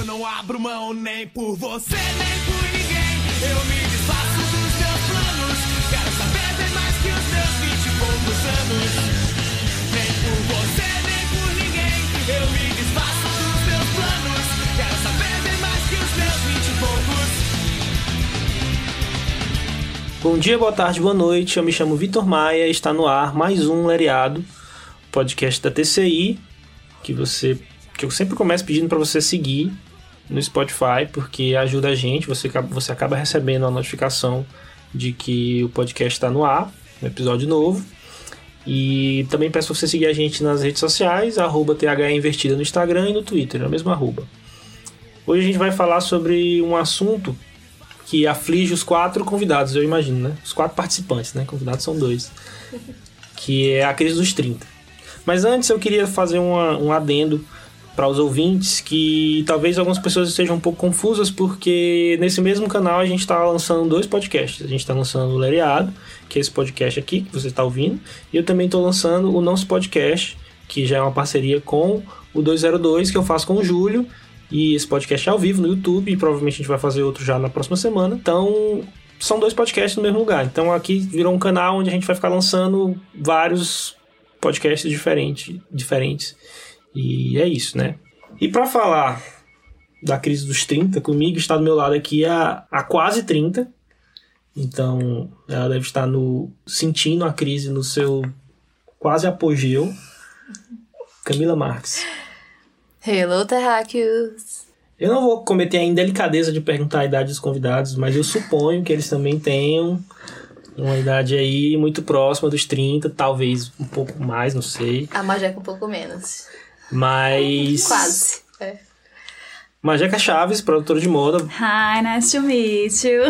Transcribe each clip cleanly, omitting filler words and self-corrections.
Eu não abro mão nem por você, nem por ninguém. Eu me desfaço dos teus planos. Quero saber bem mais que os teus 20 e poucos anos. Nem por você, nem por ninguém. Eu me desfaço dos teus planos. Quero saber bem mais que os teus 20 e poucos. Bom dia, boa tarde, boa noite. Eu me chamo Vitor Maia e está no ar mais um Leriado, podcast da TCI, que eu sempre começo pedindo para você seguir no Spotify, porque ajuda a gente, você acaba recebendo a notificação de que o podcast está no ar, um episódio novo. E também peço para você seguir a gente nas redes sociais, @THEinvertida no Instagram e no Twitter, é a mesma @. Hoje a gente vai falar sobre um assunto que aflige os 4 convidados, eu imagino, né? Os 4 participantes, né? Convidados são 2. Que é a crise dos 30. Mas antes eu queria fazer um adendo para os ouvintes, que talvez algumas pessoas estejam um pouco confusas, porque nesse mesmo canal a gente está lançando 2 podcasts. A gente está lançando o Leriado, que é esse podcast aqui que você está ouvindo, e eu também estou lançando o nosso podcast, que já é uma parceria com o 202, que eu faço com o Júlio, e esse podcast é ao vivo no YouTube, e provavelmente a gente vai fazer outro já na próxima semana. Então, são 2 podcasts no mesmo lugar. Então aqui virou um canal onde a gente vai ficar lançando vários podcasts diferentes. E é isso, né? E pra falar da crise dos 30, comigo está do meu lado aqui a quase 30. Então, ela deve estar sentindo a crise no seu quase apogeu. Camila Marques. Hello, terráqueos! Eu não vou cometer a indelicadeza de perguntar a idade dos convidados, mas eu suponho que eles também tenham uma idade aí muito próxima dos 30, talvez um pouco mais, não sei. A Majeca um pouco menos. Mas... quase. É. Majeca Chaves, produtora de moda. Hi, nice to meet you.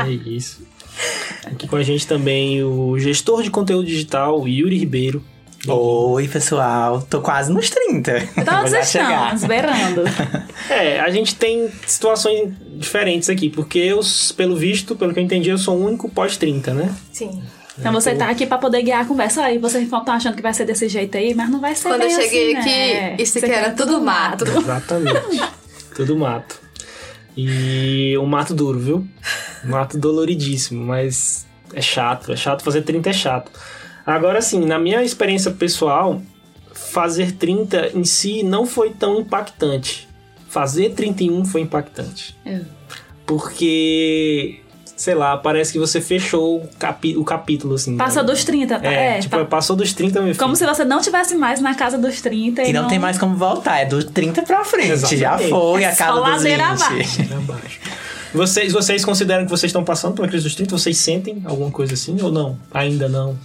É isso. Aqui com a gente também o gestor de conteúdo digital, Yuri Ribeiro. Oi, pessoal. Tô quase nos 30. Todos estamos, beirando. É, a gente tem situações diferentes aqui, porque eu, pelo que eu entendi, eu sou o único pós-30, né? Sim. Então você tá aqui pra poder guiar a conversa. Aí você tá achando que vai ser desse jeito aí, mas não vai ser. Quando eu cheguei assim, aqui, isso aqui era tudo mato. Exatamente. Tudo mato. E um mato duro, viu? Um mato doloridíssimo, mas é chato. É chato, fazer 30 é chato. Agora sim, na minha experiência pessoal, fazer 30 em si não foi tão impactante. Fazer 31 foi impactante. Porque, sei lá, parece que você fechou o capítulo, assim. Passou dos 30, tá? Passou dos 30, meu filho. Como se você não tivesse mais na casa dos 30. E não tem mais como voltar, é dos 30 pra frente. Exatamente. Já foi a casa dos 20. Ladeira abaixo. Vocês consideram que vocês estão passando pela crise dos 30? Vocês sentem alguma coisa assim ou não? Ainda não?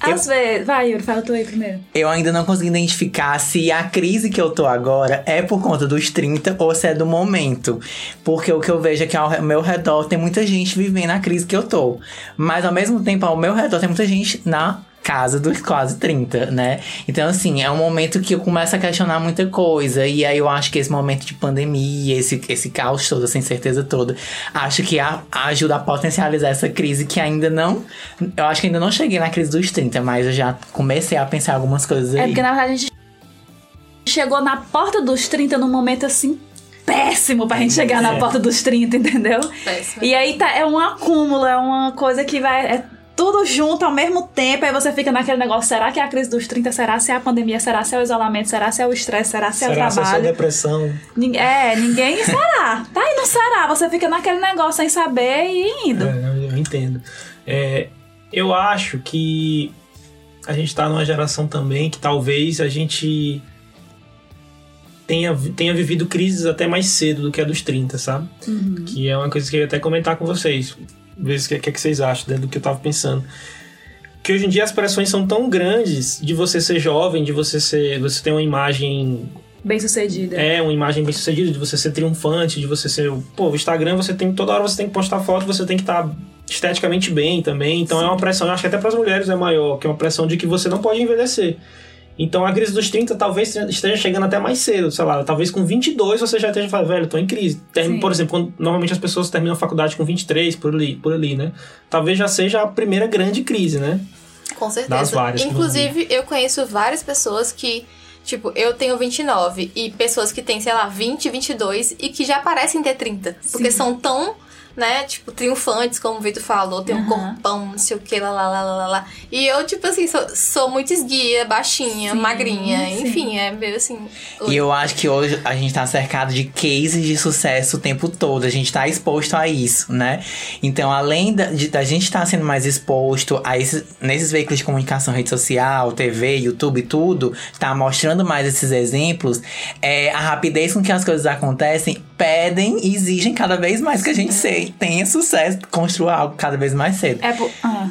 Às vezes. Vai, Yuri, fala tu aí primeiro. Eu ainda não consegui identificar se a crise que eu tô agora é por conta dos 30 ou se é do momento. Porque o que eu vejo é que ao meu redor tem muita gente vivendo a crise que eu tô. Mas ao mesmo tempo, ao meu redor tem muita gente na casa dos quase 30, né? Então, assim, é um momento que eu começo a questionar muita coisa. E aí eu acho que esse momento de pandemia, esse caos todo, essa incerteza toda, acho que ajuda a potencializar essa crise que ainda não... Eu acho que ainda não cheguei na crise dos 30, mas eu já comecei a pensar algumas coisas aí. É porque, na verdade, a gente chegou na porta dos 30 num momento, assim, péssimo pra gente chegar na porta dos 30, entendeu? Péssimo. E aí é um acúmulo, é uma coisa que vai... tudo junto ao mesmo tempo, aí você fica naquele negócio, será que é a crise dos 30, será se é a pandemia, será se é o isolamento, será se é o estresse, será se é o trabalho? Será se é a depressão? Ninguém será. Tá, e não será, você fica naquele negócio sem saber e indo. Eu entendo. Eu acho que a gente tá numa geração também que talvez a gente tenha vivido crises até mais cedo do que a dos 30, sabe? Uhum. Que é uma coisa que eu ia até comentar com vocês. Ver o que vocês acham, né, do que eu tava pensando. Que hoje em dia as pressões são tão grandes de você ser jovem, de você ter uma imagem... bem-sucedida. Uma imagem bem-sucedida, de você ser triunfante, de você ser... Pô, o Instagram, toda hora você tem que postar foto, você tem que estar esteticamente bem também. Então Sim. É uma pressão, eu acho que até para as mulheres é maior, que é uma pressão de que você não pode envelhecer. Então a crise dos 30 talvez esteja chegando até mais cedo, sei lá, talvez com 22 você já esteja falando, velho, tô em crise. Por exemplo, quando normalmente as pessoas terminam a faculdade com 23, por ali, né? Talvez já seja a primeira grande crise, né? Com certeza. Das várias. Inclusive, eu conheço várias pessoas que Tipo, eu tenho 29 e pessoas que têm, sei lá, 20, 22 e que já parecem ter 30. Sim. Porque são tão, né, tipo, triunfantes, como o Vitor falou, tem um corpão, não sei o que, lá. E eu, tipo assim, sou muito esguia, baixinha, sim, magrinha, sim. Enfim, é meio assim... Hoje. E eu acho que hoje a gente tá cercado de cases de sucesso o tempo todo, a gente tá exposto a isso, né? Então, além da gente tá sendo mais exposto a nesses veículos de comunicação, rede social, TV, YouTube, tudo, tá mostrando mais esses exemplos, a rapidez com que as coisas acontecem pedem e exigem cada vez mais que a gente tenha sucesso, construa algo cada vez mais cedo.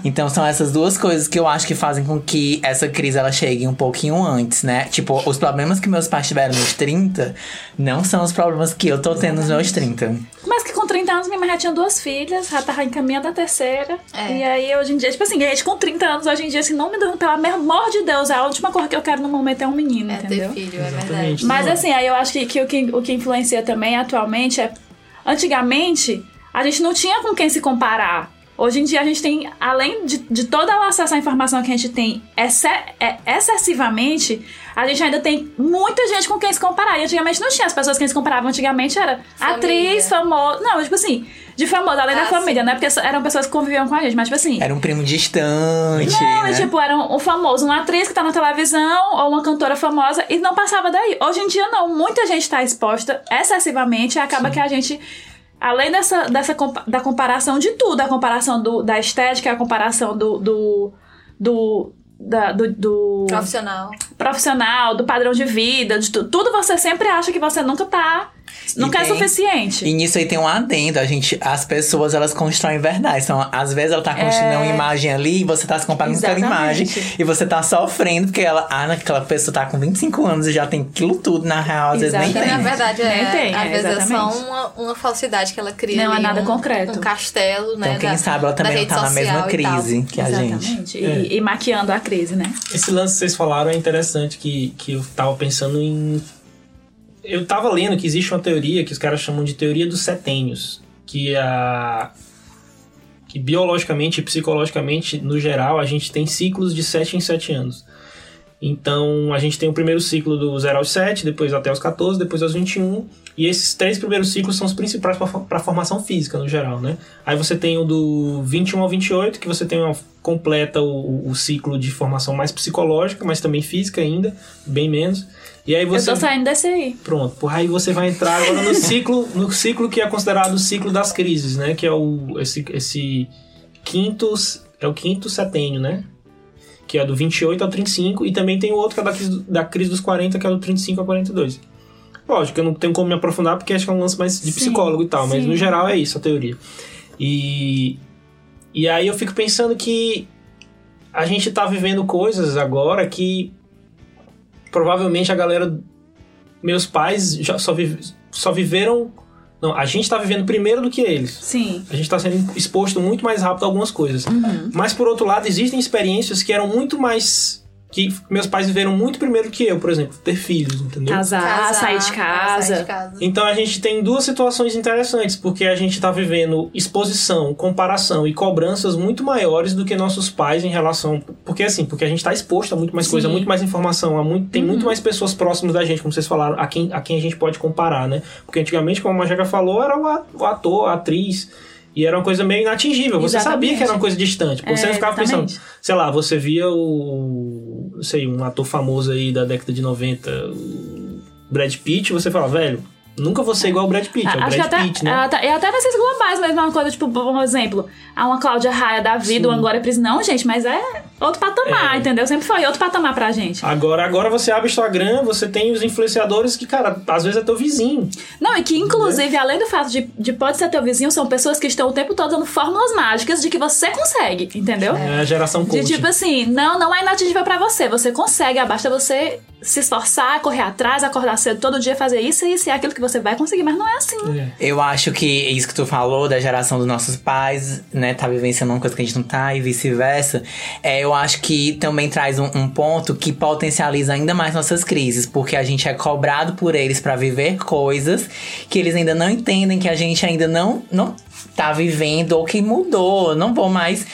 Então são essas duas coisas que eu acho que fazem com que essa crise ela chegue um pouquinho antes, né? Tipo, os problemas que meus pais tiveram nos 30 não são os problemas que eu tô tendo nos meus 30. Mas que com 30 anos minha mãe já tinha duas filhas, já tava encaminhando a terceira. E aí hoje em dia, tipo assim, a gente com 30 anos hoje em dia, assim, não me dando, pelo amor de Deus, a última coisa que eu quero no momento é um menino, entendeu? Ter filho, é verdade. Mas assim, aí eu acho que o que influencia também atualmente é... Antigamente, a gente não tinha com quem se comparar. Hoje em dia, a gente tem, além de todo o acesso à informação que a gente tem excessivamente, a gente ainda tem muita gente com quem se comparar. E antigamente não tinha as pessoas que se comparavam. Antigamente era família, atriz, famosa... Não, tipo assim, de famosa, além da família, sim, né? Porque eram pessoas que conviviam com a gente, mas tipo assim... Era um primo distante, não, né? E, tipo, era um famoso, uma atriz que tá na televisão, ou uma cantora famosa, e não passava daí. Hoje em dia, não. Muita gente tá exposta excessivamente e acaba que a gente... Além da comparação de tudo, a comparação da estética, a comparação do profissional, do padrão de vida, de tudo você sempre acha que você nunca tá... Nunca é suficiente. E nisso aí tem um adendo. As pessoas, elas constroem verdade. Então, às vezes, ela tá construindo uma imagem ali e você tá se comparando com aquela imagem. E você tá sofrendo, porque aquela pessoa tá com 25 anos e já tem aquilo tudo. Na real, às vezes nem tem. Na verdade, nem tem. Às vezes é só uma falsidade que ela cria. Não é nada concreto. Um castelo, né? Então, quem sabe ela também não tá na mesma crise que a gente. E maquiando a crise, né? Esse lance que vocês falaram é interessante, que eu tava pensando em... Eu tava lendo que existe uma teoria que os caras chamam de teoria dos setênios, que biologicamente e psicologicamente, no geral, a gente tem ciclos de 7 em 7 anos. Então, a gente tem o primeiro ciclo do 0 aos 7, depois até os 14, depois aos 21, e esses três primeiros ciclos são os principais para a formação física, no geral, né? Aí você tem o do 21 ao 28, que você tem completa o ciclo de formação mais psicológica, mas também física ainda, bem menos. E aí você... Eu tô saindo desse aí. Pronto. Por aí você vai entrar agora no ciclo que é considerado o ciclo das crises, né? Que é esse quinto... É o quinto setênio, né? Que é do 28 ao 35. E também tem o outro que é da crise dos 40, que é do 35 ao 42. Lógico, eu não tenho como me aprofundar, porque acho que é um lance mais de psicólogo e tal. Mas no geral é isso, a teoria. E aí eu fico pensando que a gente tá vivendo coisas agora que... Provavelmente a galera... Meus pais já só viveram... Não, a gente tá vivendo primeiro do que eles. Sim. A gente tá sendo exposto muito mais rápido a algumas coisas. Uhum. Mas, por outro lado, existem experiências que eram muito mais... Que meus pais viveram muito primeiro que eu, por exemplo. Ter filhos, entendeu? Casar, sair de casa. Então, a gente tem duas situações interessantes. Porque a gente tá vivendo exposição, comparação e cobranças muito maiores do que nossos pais em relação... Porque a gente tá exposto a muito mais coisa, a muito mais informação. Tem muito mais pessoas próximas da gente, como vocês falaram, a quem a gente pode comparar, né? Porque antigamente, como a Majeca falou, era o ator, a atriz... E era uma coisa meio inatingível. Você sabia que era uma coisa distante. Você não ficava pensando... Sei lá, você via não sei, um ator famoso aí da década de 90, o Brad Pitt, você fala, velho, nunca vou ser igual ao Brad Pitt. É o Brad Pitt, né? E até nesses globais, mas uma coisa, tipo, por exemplo, há uma Cláudia Raia da vida, uma Glória Pris. Não, gente, mas é outro patamar, entendeu? Sempre foi outro patamar pra gente. Agora você abre o Instagram, você tem os influenciadores que, cara, às vezes é teu vizinho. Não, e que, inclusive, além do fato de pode ser teu vizinho, são pessoas que estão o tempo todo dando fórmulas mágicas de que você consegue, entendeu? É a geração coach. De tipo assim, não é inatingível pra você. Você consegue, basta você se esforçar, correr atrás, acordar cedo todo dia, fazer isso e aquilo que você vai conseguir, mas não é assim. Eu acho que isso que tu falou da geração dos nossos pais, né, tá vivenciando uma coisa que a gente não tá e vice-versa, eu acho que também traz um ponto que potencializa ainda mais nossas crises, porque a gente é cobrado por eles pra viver coisas que eles ainda não entendem, que a gente ainda não tá vivendo ou que mudou. Eu não vou mais...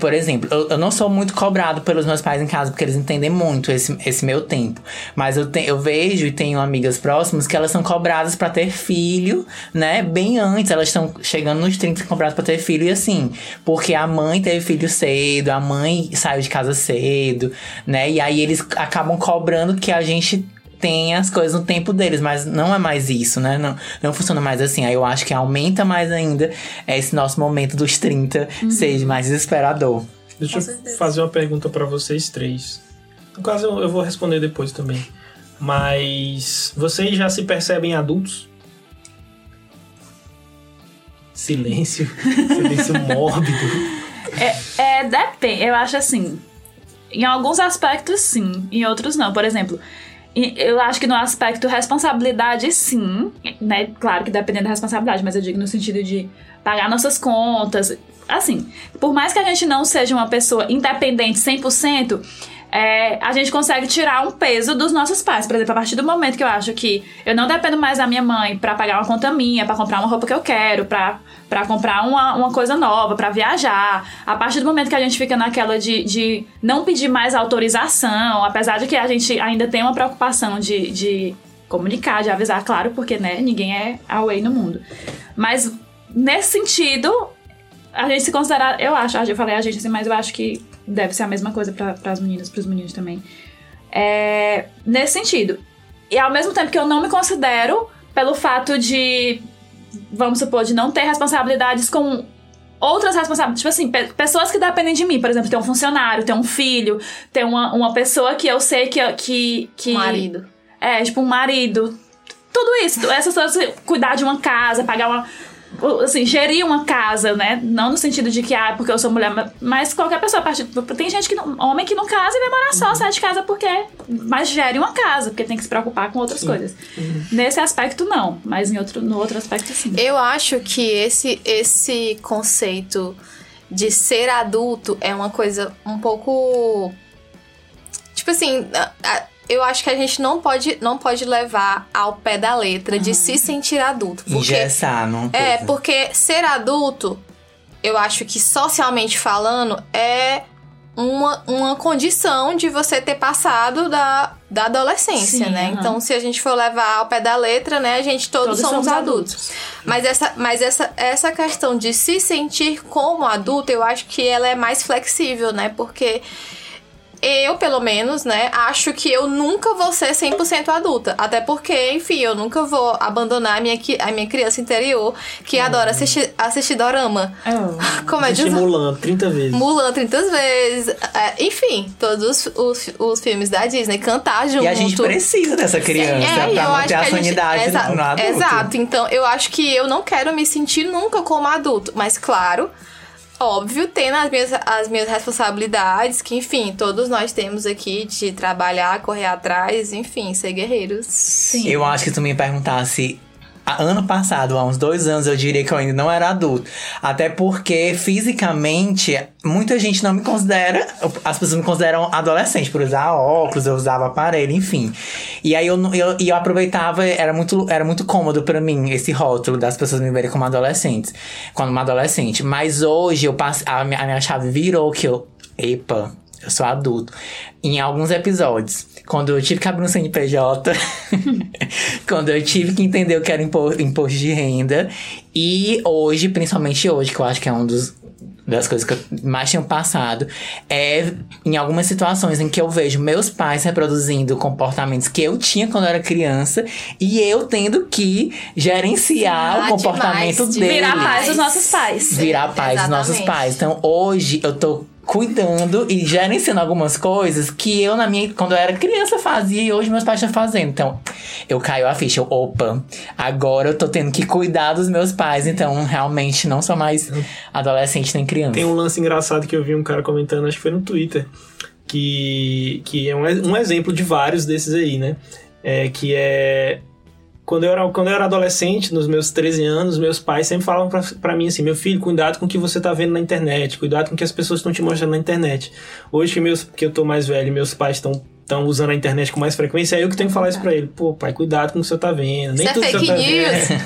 por exemplo, eu não sou muito cobrado pelos meus pais em casa, porque eles entendem muito esse meu tempo. Mas eu vejo e tenho amigas próximas que elas são cobradas pra ter filho, né? Bem antes, elas estão chegando nos 30 cobradas pra ter filho. E assim, porque a mãe teve filho cedo, a mãe saiu de casa cedo, né? E aí eles acabam cobrando que a gente... tem as coisas no tempo deles, mas não é mais isso, né? Não funciona mais assim. Aí eu acho que aumenta mais ainda esse nosso momento dos 30, seja mais desesperador. Deixa eu fazer uma pergunta pra vocês três. No caso, eu vou responder depois também. Mas vocês já se percebem adultos? Silêncio. Silêncio mórbido. Depende. Eu acho assim, em alguns aspectos sim, em outros não. Por exemplo... eu acho que no aspecto responsabilidade, sim, né? Claro que dependendo da responsabilidade, mas eu digo no sentido de pagar nossas contas. Assim, por mais que a gente não seja uma pessoa independente 100%, a gente consegue tirar um peso dos nossos pais. Por exemplo, a partir do momento que eu acho que eu não dependo mais da minha mãe pra pagar uma conta minha, pra comprar uma roupa que eu quero, pra comprar uma coisa nova, pra viajar. A partir do momento que a gente fica naquela de não pedir mais autorização, apesar de que a gente ainda tem uma preocupação de comunicar, de avisar, claro, porque, né, ninguém é away no mundo. Mas, nesse sentido, a gente se considera... eu acho, eu falei a gente assim, mas eu acho que deve ser a mesma coisa para as meninas, para os meninos também. Nesse sentido. E ao mesmo tempo que eu não me considero pelo fato de, vamos supor, de não ter responsabilidades com outras responsabilidades. Tipo assim, pessoas que dependem de mim. Por exemplo, ter um funcionário, ter um filho, ter uma pessoa que eu sei que marido. Tipo um marido. Tudo isso. Essas coisas, cuidar de uma casa, pagar uma... assim, gerir uma casa, né? Não no sentido de que, porque eu sou mulher, mas qualquer pessoa, tem gente que não, homem que não casa e vai morar só, sai de casa porque, mas gere uma casa, porque tem que se preocupar com outras coisas. Nesse aspecto não, mas no outro aspecto sim. Eu acho que esse conceito de ser adulto é uma coisa um pouco, tipo assim, eu acho que a gente não pode levar ao pé da letra de se sentir adulto. Engessar, não pode. Porque ser adulto, eu acho que socialmente falando, é uma condição de você ter passado da adolescência, sim, né? Então, se a gente for levar ao pé da letra, né? A gente todos somos adultos. Mas essa questão de se sentir como adulto, eu acho que ela é mais flexível, né? Porque... eu, pelo menos, né, acho que eu nunca vou ser 100% adulta. Até porque, enfim, eu nunca vou abandonar a minha criança interior que adora assistir dorama. Como é dizer? Mulan 30 vezes. Mulan 30 vezes. Enfim, todos os filmes da Disney. Cantar junto. E a gente precisa dessa criança pra manter a sanidade no adulto. Exato. Então, eu acho que eu não quero me sentir nunca como adulto. Mas, claro... óbvio, tendo as minhas responsabilidades, que, enfim, todos nós temos aqui de trabalhar, correr atrás, enfim, ser guerreiros. Sim. Eu acho que tu me perguntasse... ano passado, há uns 2 anos, eu diria que eu ainda não era adulto. Até porque, fisicamente, muita gente não me considera... as pessoas me consideram adolescente, por usar óculos, eu usava aparelho, enfim. E aí, eu aproveitava... Era muito cômodo pra mim, esse rótulo das pessoas me verem como adolescentes. Quando uma adolescente. Mas hoje, a minha chave virou que eu... epa... eu sou adulto. Em alguns episódios, quando eu tive que abrir um CNPJ, quando eu tive que entender o que era imposto de renda, e hoje, principalmente hoje, que eu acho que é um das coisas que eu mais tenho passado, em algumas situações em que eu vejo meus pais reproduzindo comportamentos que eu tinha quando eu era criança e eu tendo que gerenciar o comportamento deles. Virar pais dos nossos pais. Virar pais dos nossos pais. Então, hoje, eu tô cuidando e gerenciando algumas coisas que eu, quando eu era criança, fazia e hoje meus pais estão fazendo. Então, eu caio a ficha. Opa, agora eu tô tendo que cuidar dos meus pais. Então, realmente, não sou mais adolescente nem criança. Tem um lance engraçado que eu vi um cara comentando, acho que foi no Twitter, que é um exemplo de vários desses aí, né? Que é... Quando eu era adolescente, nos meus 13 anos, meus pais sempre falavam pra mim assim: meu filho, cuidado com o que você tá vendo na internet, cuidado com o que as pessoas estão te mostrando na internet. Hoje que eu tô mais velho e meus pais estão usando a internet com mais frequência, é eu que tenho que falar isso pra ele. Pô, pai, cuidado com o que você tá vendo. Nem isso tudo é fake news.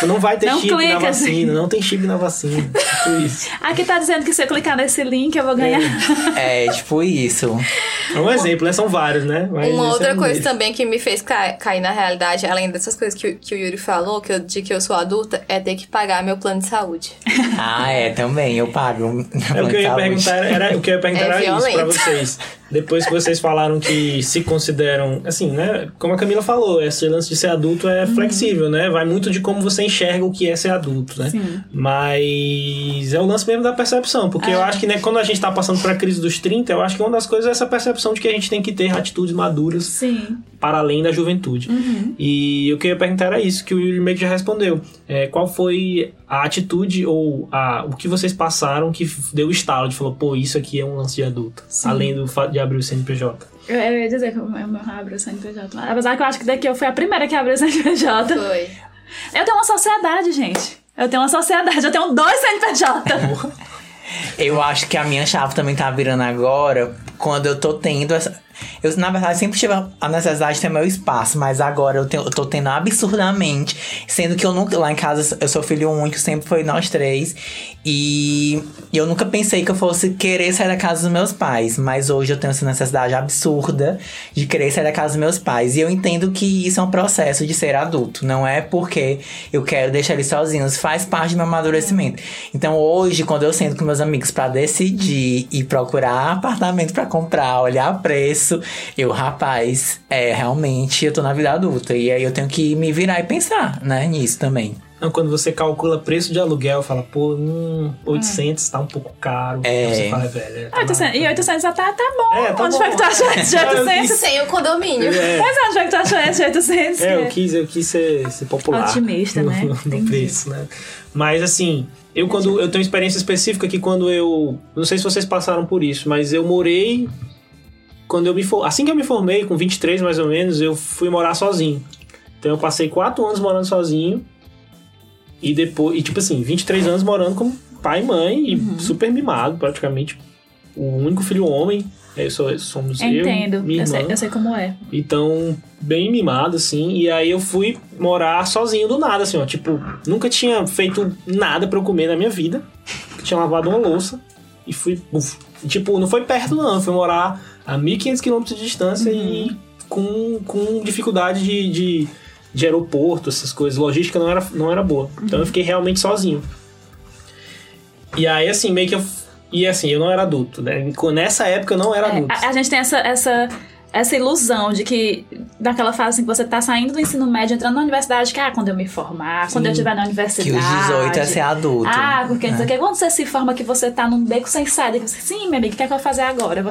Tipo, não vai ter não chip clica, na vacina, não tem chip na vacina. Tipo isso. Aqui tá dizendo que se eu clicar nesse link eu vou ganhar. É, tipo isso. É um exemplo, né? São vários, né? Mas uma outra coisa também que me fez cair na realidade, além dessas coisas que o Yuri falou, de que eu sou adulta, é ter que pagar meu plano de saúde. Ah, é, também, eu pago. O que eu ia perguntar era isso pra vocês. Depois que vocês falaram que se consideram, assim, né? Como a Camila falou, esse lance de ser adulto é flexível, né? Vai muito de como você enxerga o que é ser adulto, né? Sim. Mas é o lance mesmo da percepção, porque eu acho que, né, quando a gente tá passando por a crise dos 30, eu acho que uma das coisas é essa percepção de que a gente tem que ter atitudes maduras. Sim. Para além da juventude. E o que eu ia perguntar era isso, que o Yuri meio que já respondeu. Qual foi a atitude ou o que vocês passaram que deu o estalo de falar, pô, isso aqui é um lance de adulto, Sim. além do fato de abrir o CNPJ? Eu ia dizer que eu abri o CNPJ. Apesar que eu acho que daqui eu fui a primeira que abriu o CNPJ. Foi. Eu tenho uma sociedade, gente. Eu tenho 2 CNPJ. Eu acho que a minha chave também tá virando agora, quando eu tô tendo essa... Eu, na verdade, sempre tive a necessidade de ter meu espaço, mas agora eu tô tendo absurdamente, sendo que eu nunca... Lá em casa, eu sou filho único, sempre foi nós 3. E eu nunca pensei que eu fosse querer sair da casa dos meus pais, mas hoje eu tenho essa necessidade absurda de querer sair da casa dos meus pais. E eu entendo que isso é um processo de ser adulto, não é porque eu quero deixar eles sozinhos, faz parte do meu amadurecimento. Então hoje, quando eu sento com meus amigos pra decidir e procurar apartamento pra comprar, olhar preço, realmente eu tô na vida adulta. E aí eu tenho que me virar e pensar, né, nisso também. Não, quando você calcula preço de aluguel, fala, pô, 800 tá um pouco caro. Você fala, velho. E 800 até tá bom. Tá onde foi que tu achou esse de 800? Sem o condomínio. Mas onde foi que tu achou esse de 800? Eu quis ser popular. Otimista, né? No preço, né? Mas assim, eu tenho experiência específica que quando eu... Não sei se vocês passaram por isso, mas eu morei... Assim que eu me formei, com 23 mais ou menos, eu fui morar sozinho. Então eu passei 4 anos morando sozinho. E depois... E tipo assim, 23 anos morando com pai e mãe. E super mimado, praticamente. O único filho homem. Somos eu, entendo. Minha irmã. Eu sei como é. Então, bem mimado, assim. E aí eu fui morar sozinho do nada, assim, ó. Tipo, nunca tinha feito nada pra eu comer na minha vida. Tinha lavado uma louça. E fui... Tipo, não foi perto, não. Fui morar... a 1.500 quilômetros de distância e com dificuldade de aeroporto, essas coisas. Logística não era boa. Então eu fiquei realmente sozinho. E aí, assim, meio que eu... E assim, eu não era adulto, né? Nessa época eu não era adulto. A gente tem essa ilusão de que, naquela fase em assim, que você tá saindo do ensino médio, entrando na universidade, que quando eu me formar, quando eu estiver na universidade... Que os 18 é ser adulto. Porque não sei o quê. Quando você se forma que você tá num beco sem saída, que você, sim, minha amiga, o que é que eu vou fazer agora?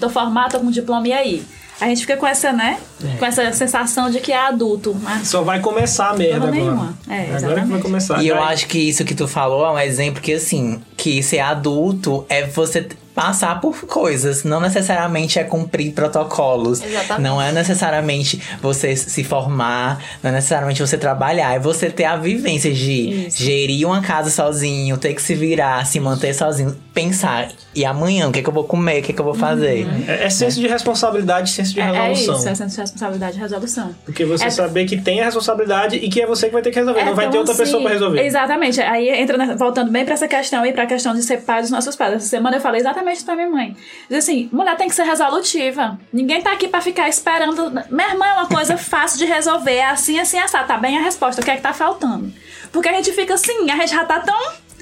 Tô formada, tô com um diploma, e aí? A gente fica com essa, né? Com essa sensação de que é adulto. Mas só vai começar a merda agora. Agora que vai começar. E eu acho que isso que tu falou é um exemplo que, assim, que ser adulto é você passar por coisas. Não necessariamente é cumprir protocolos. Exatamente. Não é necessariamente você se formar. Não é necessariamente você trabalhar. É você ter a vivência de gerir uma casa sozinho, ter que se virar, se manter sozinho. Pensar, e amanhã, o que é que eu vou comer? O que é que eu vou fazer? É senso de responsabilidade, senso de resolução. É isso, é senso de responsabilidade e resolução. Porque você saber que tem a responsabilidade e que é você que vai ter que resolver. Não vai ter outra pessoa pra resolver. Exatamente. Aí entra, voltando bem pra essa questão e pra questão de ser pai dos nossos pais. Essa semana eu falei exatamente isso pra minha mãe. Diz assim, mulher tem que ser resolutiva. Ninguém tá aqui pra ficar esperando. Minha irmã é uma coisa fácil de resolver. É assim, assim, assado. Tá bem a resposta. O que é que tá faltando? Porque a gente fica assim, a gente já tá tão...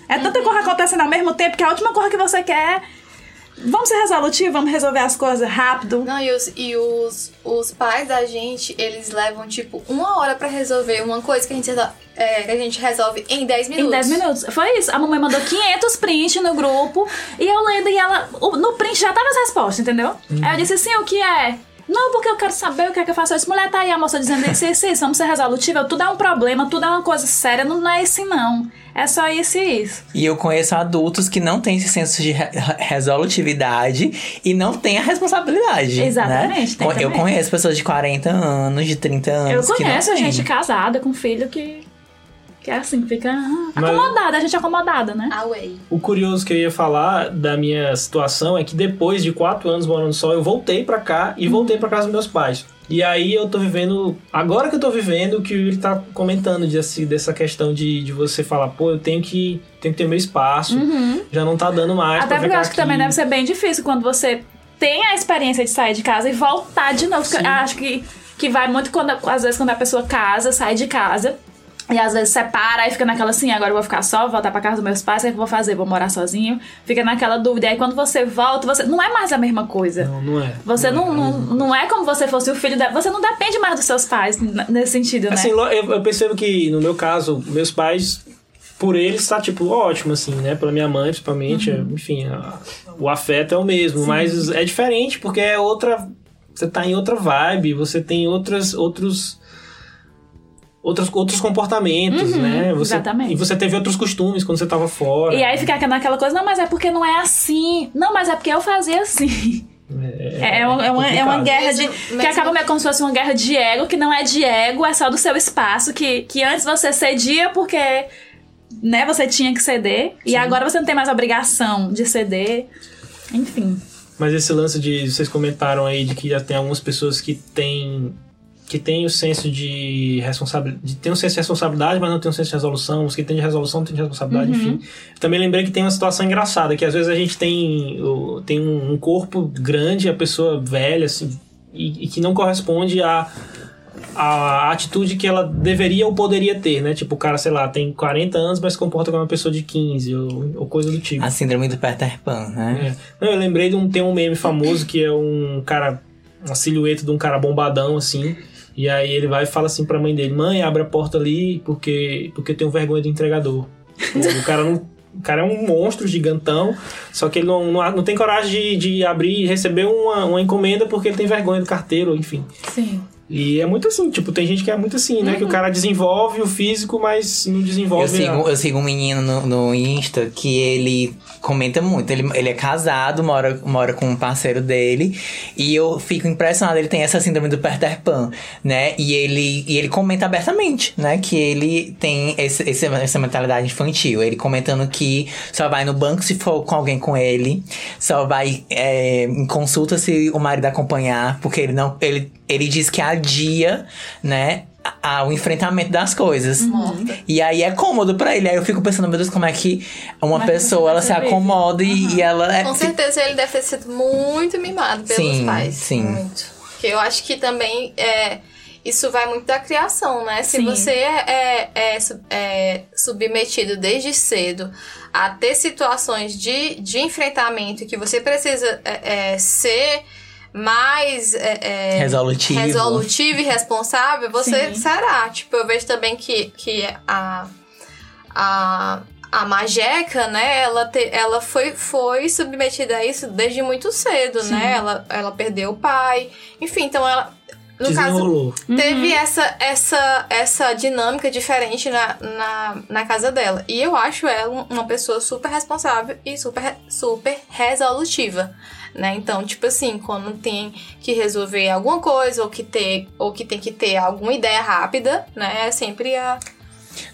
É tanta coisa acontecendo ao mesmo tempo que a última coisa que você quer... Vamos ser resolutivos, vamos resolver as coisas rápido. Não, e os pais da gente, eles levam, tipo, 1 hora pra resolver uma coisa que a gente resolve em 10 minutos. Em 10 minutos. Foi isso. A mamãe mandou 500 prints no grupo e eu lendo e ela... No print já tava as respostas, entendeu? Aí eu disse, sim, o que é? Não, porque eu quero saber o que é que eu faço. Eu disse, mulher, tá aí a moça dizendo isso, isso, vamos ser resolutiva. Tudo é um problema, tudo é uma coisa séria. Não é isso, não. É só isso e isso. E eu conheço adultos que não têm esse senso de resolutividade e não têm a responsabilidade. Exatamente. Né? Eu conheço pessoas de 40 anos, de 30 anos. Eu conheço que não gente casada com filho que é assim, fica acomodada, a gente é acomodada, né? O curioso que eu ia falar da minha situação é que depois de 4 anos morando só, eu voltei pra cá e voltei pra casa dos meus pais. E aí eu tô vivendo, agora que eu tô vivendo, o que o Yuri tá comentando dessa questão de você falar, pô, eu tenho que ter meu espaço, já não tá dando mais. Até porque eu acho que também deve ser bem difícil quando você tem a experiência de sair de casa e voltar de novo. Sim. Porque eu acho que vai muito às vezes quando a pessoa casa, sai de casa. E às vezes separa, e fica naquela assim, agora eu vou ficar só, vou voltar pra casa dos meus pais, o que eu vou fazer? Vou morar sozinho? Fica naquela dúvida. E aí quando você volta, você não é mais a mesma coisa. Não é. Você não é como você fosse o filho, você não depende mais dos seus pais, nesse sentido, né? Assim, eu percebo que, no meu caso, meus pais, por eles, tá, tipo, ótimo, assim, né? Pela minha mãe, principalmente, enfim, o afeto é o mesmo. Sim. Mas é diferente, porque é outra... Você tá em outra vibe, você tem outros comportamentos, né? Exatamente. E você teve outros costumes quando você tava fora. E aí fica naquela coisa, não, mas é porque não é assim. Não, mas é porque eu fazia assim. É uma guerra de... Mesmo, que acaba meio como se fosse uma guerra de ego, que não é de ego, é só do seu espaço, que antes você cedia porque, né, você tinha que ceder. Sim. E agora você não tem mais a obrigação de ceder. Enfim. Mas esse lance de... Vocês comentaram aí de que já tem algumas pessoas que tem o senso de responsabilidade, tem um senso de responsabilidade, mas não tem um senso de resolução. Os que tem de resolução não tem de responsabilidade, enfim. Também lembrei que tem uma situação engraçada, que às vezes a gente tem um corpo grande, a pessoa velha, assim, e que não corresponde à atitude que ela deveria ou poderia ter, né? Tipo, o cara, sei lá, tem 40 anos, mas se comporta como uma pessoa de 15, ou coisa do tipo. A síndrome do Peter Pan, né? É. Não, eu lembrei de tem um meme famoso que é um cara, uma silhueta de um cara bombadão, assim. E aí ele vai e fala assim pra mãe dele, mãe, abre a porta ali porque eu tenho vergonha do entregador. O cara é um monstro gigantão, só que ele não tem coragem de abrir e receber uma encomenda porque ele tem vergonha do carteiro, enfim. Sim. E é muito assim, tipo, tem gente que é muito assim, né? Que o cara desenvolve o físico, mas não desenvolve... Eu sigo um menino no Insta que ele comenta muito. Ele é casado, mora com um parceiro dele. E eu fico impressionado, ele tem essa síndrome do Peter Pan, né? E ele comenta abertamente, né? Que ele tem essa mentalidade infantil. Ele comentando que só vai no banco se for com alguém com ele. Só vai em consulta se o marido acompanhar. Porque ele não... Ele diz que adia, né, o enfrentamento das coisas. E aí é cômodo pra ele. Aí eu fico pensando, meu Deus, como é que uma pessoa ela se acomoda e ela... Com certeza ele deve ter sido muito mimado pelos pais. Sim, muito. Porque eu acho que também isso vai muito da criação, né? Se você é submetido desde cedo a ter situações de enfrentamento que você precisa ser... mais resolutivo e responsável, você será. Tipo, eu vejo também que a Majeca, né, ela foi submetida a isso desde muito cedo, né? Ela perdeu o pai. Enfim, então ela, no caso, teve essa dinâmica diferente na casa dela. E eu acho ela uma pessoa super responsável e super resolutiva. Né? Então, tipo assim, quando tem que resolver alguma coisa ou que tem que ter alguma ideia rápida, né? É sempre a...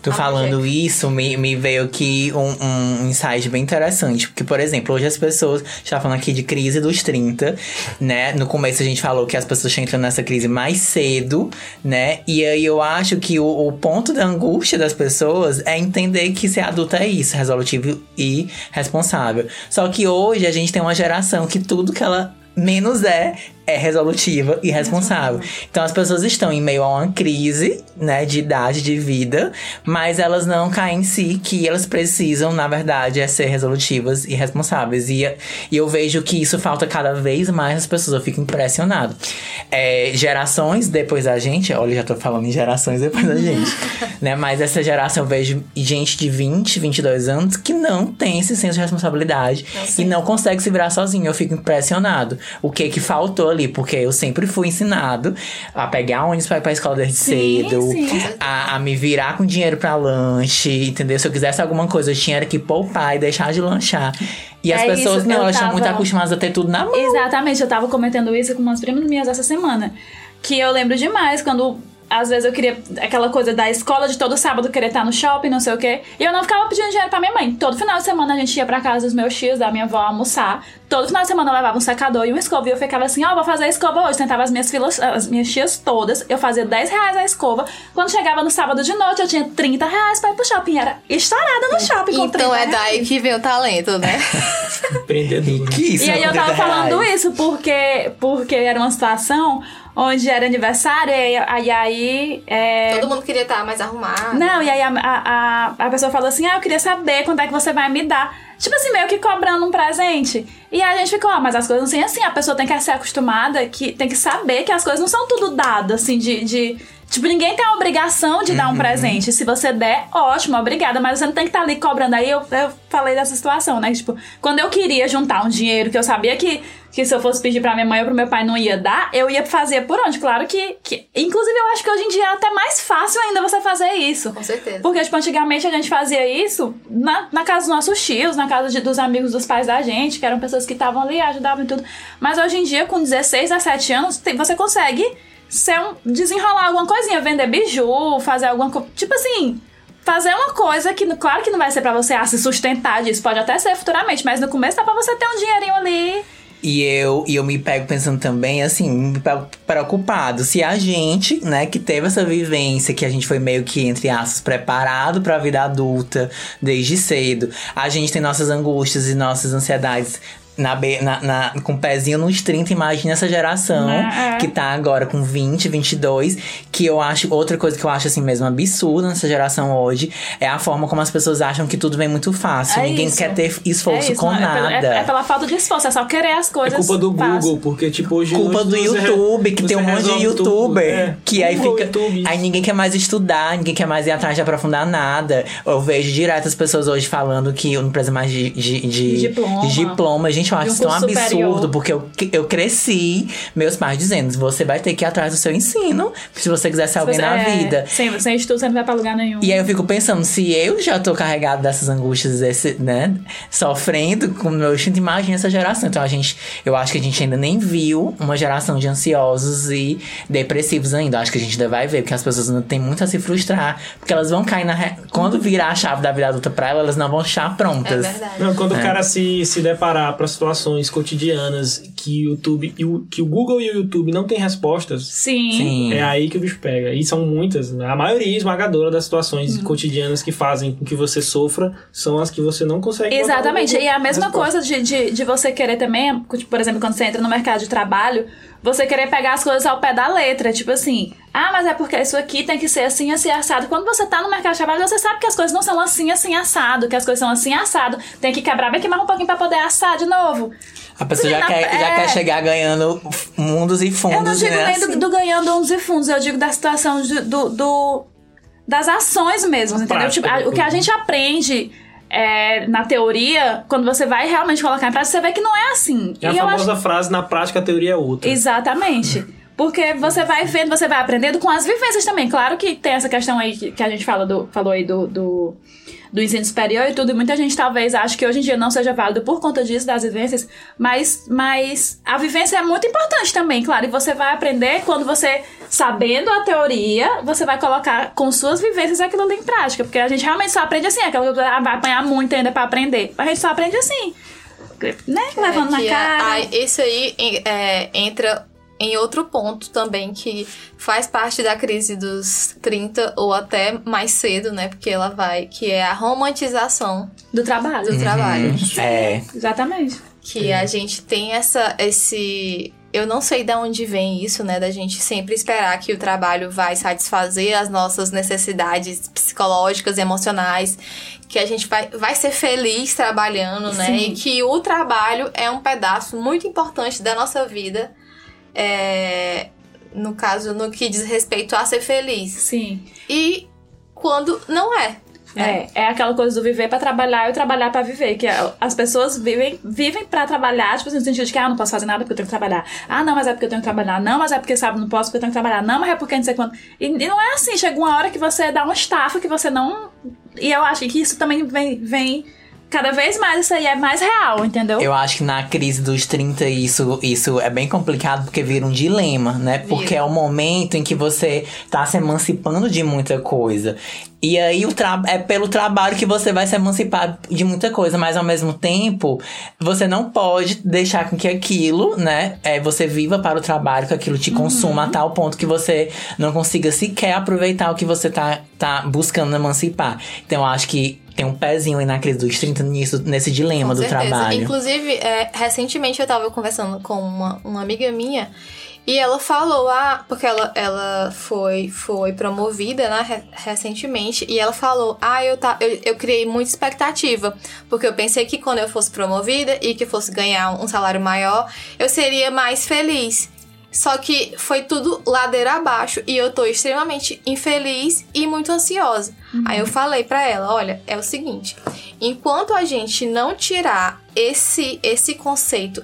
Tu falando isso, me veio aqui um insight bem interessante. Porque, por exemplo, hoje as pessoas... A gente tá falando aqui de crise dos 30, né? No começo a gente falou que as pessoas estão entrando nessa crise mais cedo, né? E aí eu acho que o ponto da angústia das pessoas é entender que ser adulto é isso. Resolutivo e responsável. Só que hoje a gente tem uma geração que tudo que ela... menos é resolutiva e responsável. Então as pessoas estão em meio a uma crise, né, de idade, de vida, mas elas não caem em si, que elas precisam, na verdade, ser resolutivas e responsáveis. E eu vejo que isso falta cada vez mais nas pessoas, eu fico impressionado. Gerações depois da gente, olha, eu já tô falando em gerações depois da gente, né, mas essa geração eu vejo gente de 20, 22 anos que não tem esse senso de responsabilidade e não consegue se virar sozinho, eu fico impressionado. O que faltou ali? Porque eu sempre fui ensinado a pegar ônibus pra ir pra escola desde cedo, a me virar com dinheiro pra lanche, entendeu? Se eu quisesse alguma coisa, eu tinha que poupar e deixar de lanchar. E as pessoas, isso, não, elas estão muito acostumadas a ter tudo na mão. Exatamente, eu tava comentando isso com umas primas minhas essa semana. Que eu lembro demais, quando Às vezes eu queria aquela coisa da escola de todo sábado querer estar no shopping, não sei o quê. E eu não ficava pedindo dinheiro pra minha mãe. Todo final de semana a gente ia pra casa dos meus tios, da minha avó, almoçar. Todo final de semana eu levava um secador e uma escova. E eu ficava assim, ó, vou fazer a escova hoje. Tentava as minhas tias todas. Eu fazia R$10 a escova. Quando chegava no sábado de noite, eu tinha R$30 pra ir pro shopping. Era estourada no shopping com R$30. Então é daí que vem o talento, né? Empreendedor. Que isso, e aí eu tava falando isso porque era uma situação... onde era aniversário, e aí... todo mundo queria estar mais arrumado. Não, e aí a pessoa falou assim, eu queria saber quanto é que você vai me dar. Tipo assim, meio que cobrando um presente. E aí a gente ficou, mas as coisas não são assim. A pessoa tem que ser acostumada, que tem que saber que as coisas não são tudo dado, assim, Tipo, ninguém tem a obrigação de dar um presente. Se você der, ótimo, obrigada. Mas você não tem que estar ali cobrando. Aí eu falei dessa situação, né? Tipo, quando eu queria juntar um dinheiro que eu sabia que se eu fosse pedir pra minha mãe ou pro meu pai não ia dar, eu ia fazer por onde? Claro que... Inclusive, eu acho que hoje em dia é até mais fácil ainda você fazer isso. Com certeza. Porque, tipo, antigamente a gente fazia isso na casa dos nossos tios, na casa dos amigos dos pais da gente, que eram pessoas que estavam ali, ajudavam e tudo. Mas hoje em dia, com 16, 17 anos, você consegue... desenrolar alguma coisinha, vender biju, fazer alguma coisa, tipo assim, fazer uma coisa que, claro que não vai ser pra você se sustentar disso, pode até ser futuramente, mas no começo dá pra você ter um dinheirinho ali. E eu me pego pensando também, assim, me pego preocupado. Se a gente, né, que teve essa vivência, que a gente foi meio que, entre aspas, preparado pra vida adulta desde cedo, a gente tem nossas angústias e nossas ansiedades com o pezinho nos 30, imagina essa geração que tá agora com 20, 22, que eu acho, outra coisa que eu acho assim mesmo absurda nessa geração hoje é a forma como as pessoas acham que tudo vem muito fácil, ninguém isso. quer ter esforço com nada. É pela falta de esforço, é só querer as coisas. É culpa do Google, porque tipo hoje culpa do YouTube, que tem um monte de youtuber que aí fica, aí ninguém quer mais estudar, ninguém quer mais ir atrás de aprofundar nada. Eu vejo direto as pessoas hoje falando que eu não preciso mais de diploma, gente. Eu acho isso tão absurdo, porque eu cresci, meus pais dizendo, você vai ter que ir atrás do seu ensino, se você quiser ser alguém na vida. Sem estudo, você não vai pra lugar nenhum. E aí eu fico pensando, se eu já tô carregado dessas angústias, né, sofrendo com o meu instinto, imagina essa geração. Então eu acho que a gente ainda nem viu uma geração de ansiosos e depressivos ainda. Acho que a gente ainda vai ver, porque as pessoas não têm muito a se frustrar, porque elas vão cair quando virar a chave da vida adulta pra ela, elas não vão estar prontas. É verdade. Não, quando o cara se deparar pra situações cotidianas que o Google e o YouTube não tem respostas. Sim. É aí que o bicho pega. E são muitas, né? A maioria esmagadora das situações cotidianas que fazem com que você sofra são as que você não consegue. Exatamente. E a mesma coisa de você querer também, por exemplo, quando você entra no mercado de trabalho, você querer pegar as coisas ao pé da letra, tipo assim, mas é porque isso aqui tem que ser assim, assim, assado. Quando você tá no mercado de trabalho, você sabe que as coisas não são assim, assim, assado, que as coisas são assim, assado. Tem que quebrar bem, queimar um pouquinho pra poder assar de novo. A pessoa já quer chegar ganhando mundos e fundos, né? Eu não digo nem assim do ganhando mundos e fundos, eu digo da situação das ações mesmo, entendeu? Prática, tipo, o que a gente aprende... na teoria, quando você vai realmente colocar em prática, você vê que não é assim. É a famosa frase, na prática a teoria é outra. Exatamente. Porque você vai vendo, você vai aprendendo com as vivências também. Claro que tem essa questão aí que a gente falou aí do ensino superior e tudo. E muita gente talvez ache que hoje em dia não seja válido por conta disso, das vivências. Mas a vivência é muito importante também, claro. E você vai aprender quando você, sabendo a teoria, você vai colocar com suas vivências aquilo ali em prática. Porque a gente realmente só aprende assim. Aquela coisa vai apanhar muito ainda pra aprender. A gente só aprende assim, né? Levando na cara. Isso aí entra... em outro ponto também que faz parte da crise dos 30 ou até mais cedo, né? Porque ela vai... que é a romantização do trabalho. Do trabalho. É. Exatamente. Que a gente tem esse... Eu não sei de onde vem isso, né? Da gente sempre esperar que o trabalho vai satisfazer as nossas necessidades psicológicas, emocionais. Que a gente vai ser feliz trabalhando, né? Sim. E que o trabalho é um pedaço muito importante da nossa vida. No caso, no que diz respeito a ser feliz. Sim. E quando não é. É aquela coisa do viver pra trabalhar e trabalhar pra viver. Que as pessoas vivem pra trabalhar, tipo assim, no sentido de que não posso fazer nada porque eu tenho que trabalhar. Não, mas é porque eu tenho que trabalhar. Não, mas é porque sábado não posso porque eu tenho que trabalhar. Não, mas é porque não sei quanto. E não é assim. Chega uma hora que você dá uma estafa que você não... E eu acho que isso também vem cada vez mais isso aí é mais real, entendeu? Eu acho que na crise dos 30 isso é bem complicado, porque vira um dilema, né? Porque é o momento em que você tá se emancipando de muita coisa. E aí é pelo trabalho que você vai se emancipar de muita coisa, mas ao mesmo tempo você não pode deixar com que aquilo, né, você viva para o trabalho, que aquilo te consuma a tal ponto que você não consiga sequer aproveitar o que você tá buscando emancipar. Então eu acho que tem um pezinho aí na crise dos 30 nesse dilema do trabalho. Inclusive, recentemente eu tava conversando com uma amiga minha. E ela falou, porque ela foi promovida, né, recentemente. E ela falou, eu criei muita expectativa. Porque eu pensei que quando eu fosse promovida e que fosse ganhar um salário maior, eu seria mais feliz. Só que foi tudo ladeira abaixo e eu tô extremamente infeliz e muito ansiosa. Aí eu falei pra ela, olha, é o seguinte. Enquanto a gente não tirar esse conceito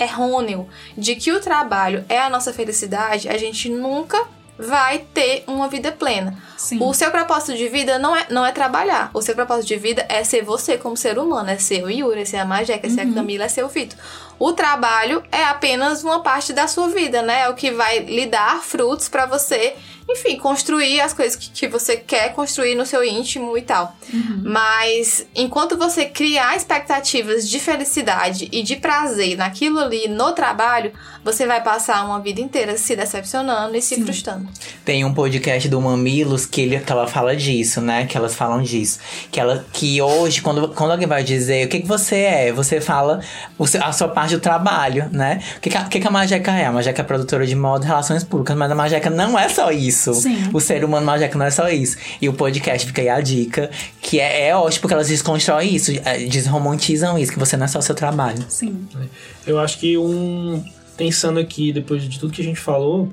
errôneo de que o trabalho é a nossa felicidade, a gente nunca vai ter uma vida plena. Sim. O seu propósito de vida não é trabalhar. O seu propósito de vida é ser você como ser humano. É ser o Yuri, é ser a Majeca, é ser a Camila, é ser o Vitor. O trabalho é apenas uma parte da sua vida, né? É o que vai lhe dar frutos pra você, enfim, construir as coisas que você quer construir no seu íntimo e tal. Mas enquanto você criar expectativas de felicidade e de prazer naquilo ali, no trabalho, você vai passar uma vida inteira se decepcionando e se frustrando. Tem um podcast do Mamilos que ela fala disso, né? Que elas falam disso. Que hoje, quando alguém vai dizer o que você é, você fala a sua parte do trabalho, né? O que a Majeca é? A Majeca é produtora de moda e relações públicas, mas a Majeca não é só isso. Sim. O ser humano Majeca não é só isso. E o podcast fica aí a dica, que é ótimo, porque elas desconstroem isso, desromantizam isso, que você não é só o seu trabalho. Sim. Eu acho que pensando aqui, depois de tudo que a gente falou,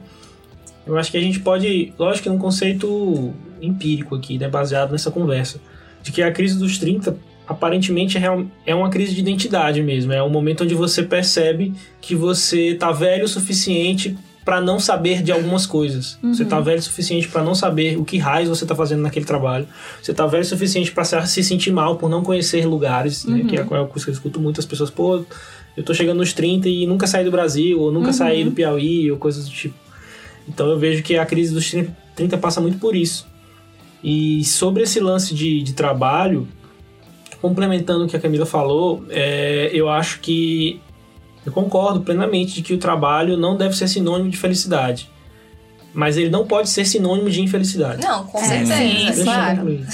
eu acho que a gente pode, lógico que é um conceito empírico aqui, né, baseado nessa conversa, de que a crise dos 30, aparentemente, é uma crise de identidade mesmo. É um momento onde você percebe que você tá velho o suficiente pra não saber de algumas coisas. Você tá velho o suficiente pra não saber o que raios você tá fazendo naquele trabalho. Você tá velho o suficiente pra se sentir mal por não conhecer lugares, né, que é uma coisa que eu escuto muitas pessoas, pô, eu tô chegando nos 30 e nunca saí do Brasil, ou nunca saí do Piauí, ou coisas do tipo. Então eu vejo que a crise dos 30 passa muito por isso. E sobre esse lance de trabalho, complementando o que a Camila falou, eu acho que eu concordo plenamente de que o trabalho não deve ser sinônimo de felicidade. Mas ele não pode ser sinônimo de infelicidade. Não, com certeza, claro.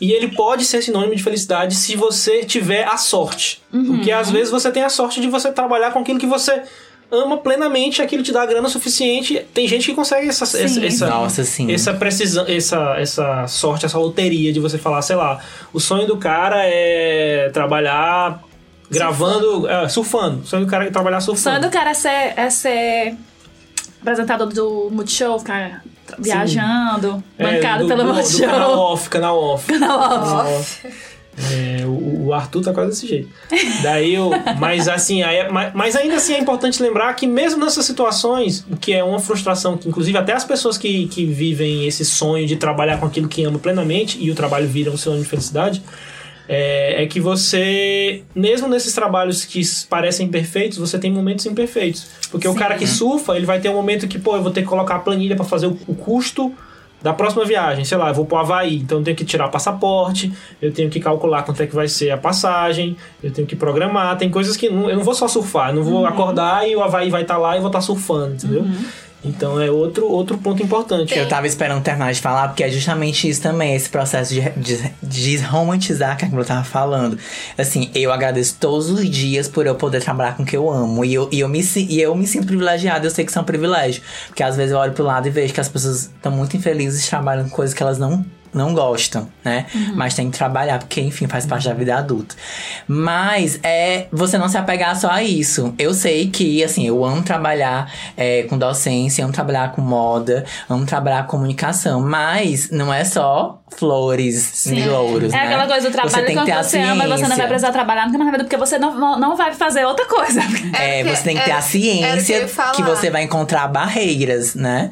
E ele pode ser sinônimo de felicidade se você tiver a sorte. Porque às vezes você tem a sorte de você trabalhar com aquilo que você ama plenamente, aquilo te dá grana suficiente. Tem gente que consegue essa sorte, essa loteria de você falar, sei lá, o sonho do cara é trabalhar gravando, surfando. O sonho do cara é trabalhar surfando. O sonho do cara é ser apresentador do Multishow, cara, viajando, bancado pelo Multishow. Canal Off. O Arthur tá quase desse jeito. Mas ainda assim é importante lembrar que mesmo nessas situações, o que é uma frustração, que inclusive até as pessoas que vivem esse sonho de trabalhar com aquilo que amam plenamente, e o trabalho vira um sonho de felicidade, é que você, mesmo nesses trabalhos que parecem perfeitos, você tem momentos imperfeitos. Porque o cara que surfa, ele vai ter um momento que, eu vou ter que colocar a planilha pra fazer o custo da próxima viagem, sei lá, eu vou pro Havaí, então eu tenho que tirar passaporte, eu tenho que calcular quanto é que vai ser a passagem, eu tenho que programar, tem coisas que eu não vou só surfar, eu não vou acordar e o Havaí vai estar lá e eu vou estar surfando, entendeu? Então é outro ponto importante. Eu tava esperando terminar de falar, porque é justamente isso também, esse processo de desromantizar que a Camila tava falando. Assim, eu agradeço todos os dias por eu poder trabalhar com o que eu amo. E eu me sinto privilegiada, eu sei que isso é um privilégio. Porque às vezes eu olho pro lado e vejo que as pessoas estão muito infelizes trabalhando com coisas que elas não gostam, né? Mas tem que trabalhar, porque, enfim, faz parte da vida adulta. Mas você não se apegar só a isso. Eu sei que, assim, eu amo trabalhar com docência, amo trabalhar com moda, amo trabalhar com comunicação, mas não é só flores e louros, né? É aquela coisa do trabalho que você ama, mas você não vai precisar trabalhar nunca mais na vida, porque você não vai fazer outra coisa. É, você tem que ter a ciência que você vai encontrar barreiras, né?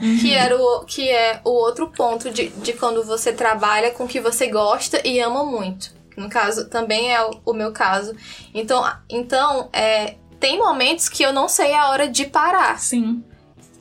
Que é o outro ponto de quando você trabalha com o que você gosta e ama muito. No caso, também é o meu caso. Então tem momentos que eu não sei a hora de parar. Sim.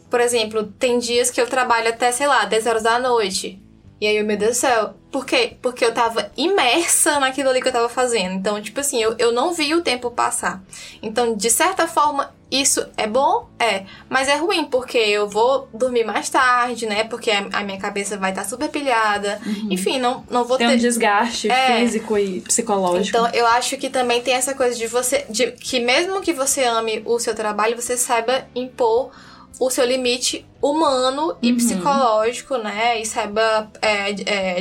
Por exemplo, tem dias que eu trabalho até, sei lá, 10 horas da noite. E aí, meu Deus do céu, por quê? Porque eu tava imersa naquilo ali que eu tava fazendo. Então, tipo assim, eu não vi o tempo passar. Então, de certa forma, isso é bom? É. Mas é ruim, porque eu vou dormir mais tarde, né? Porque a minha cabeça vai estar super pilhada. Uhum. Enfim, não vou ter... Tem um desgaste físico e psicológico. Então, eu acho que também tem essa coisa de você... que mesmo que você ame o seu trabalho, você saiba impor o seu limite humano e psicológico, né? E saiba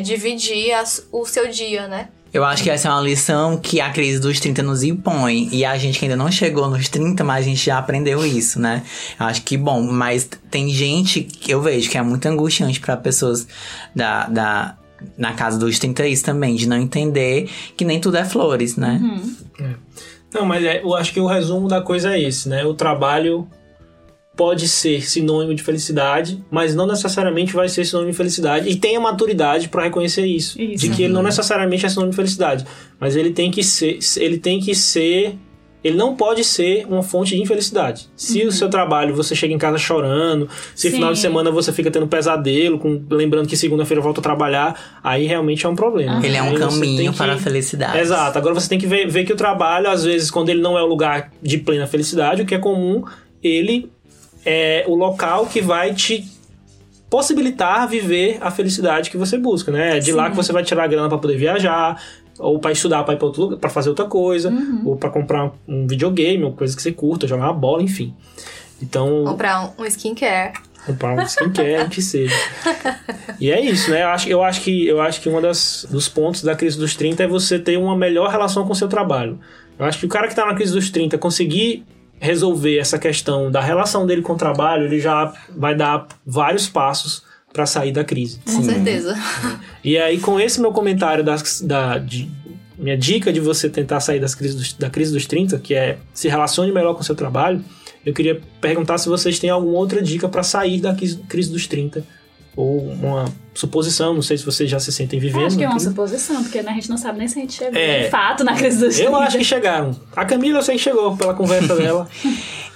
dividir o seu dia, né? Eu acho que essa é uma lição que a crise dos 30 nos impõe. E a gente que ainda não chegou nos 30, mas a gente já aprendeu isso, né? Eu acho que, bom, mas tem gente que eu vejo que é muito angustiante para pessoas na casa dos 30 isso também, de não entender que nem tudo é flores, né? Não, mas eu acho que o resumo da coisa é esse, né? O trabalho... pode ser sinônimo de felicidade, mas não necessariamente vai ser sinônimo de felicidade. E tenha maturidade para reconhecer isso. De que ele não necessariamente é sinônimo de felicidade. Mas ele tem que ser... Ele não pode ser uma fonte de infelicidade. Se o seu trabalho, você chega em casa chorando, se final de semana você fica tendo pesadelo, lembrando que segunda-feira volta a trabalhar, aí realmente é um problema. Ele é um caminho para a felicidade. Exato. Agora você tem que ver que o trabalho, às vezes, quando ele não é o lugar de plena felicidade, o que é comum, ele... é o local que vai te possibilitar viver a felicidade que você busca, né? É de lá que você vai tirar a grana pra poder viajar, ou pra estudar, pra ir pra outro lugar, pra fazer outra coisa, ou pra comprar um videogame, ou coisa que você curta, jogar uma bola, enfim. Então... comprar um skincare. Comprar um skincare, que seja. E é isso, né? Eu acho que um dos pontos da crise dos 30 é você ter uma melhor relação com o seu trabalho. Eu acho que o cara que tá na crise dos 30 conseguir resolver essa questão da relação dele com o trabalho, ele já vai dar vários passos para sair da crise. Com certeza. E aí, com esse meu comentário, minha dica de você tentar sair da crise dos 30, que é se relacione melhor com o seu trabalho, eu queria perguntar se vocês têm alguma outra dica para sair da crise dos 30, ou uma suposição, não sei se vocês já se sentem vivendo. Acho que é uma suposição, porque a gente não sabe nem se a gente chegou de fato na crise dos 30. Eu acho que chegaram. A Camila eu sei que chegou pela conversa dela.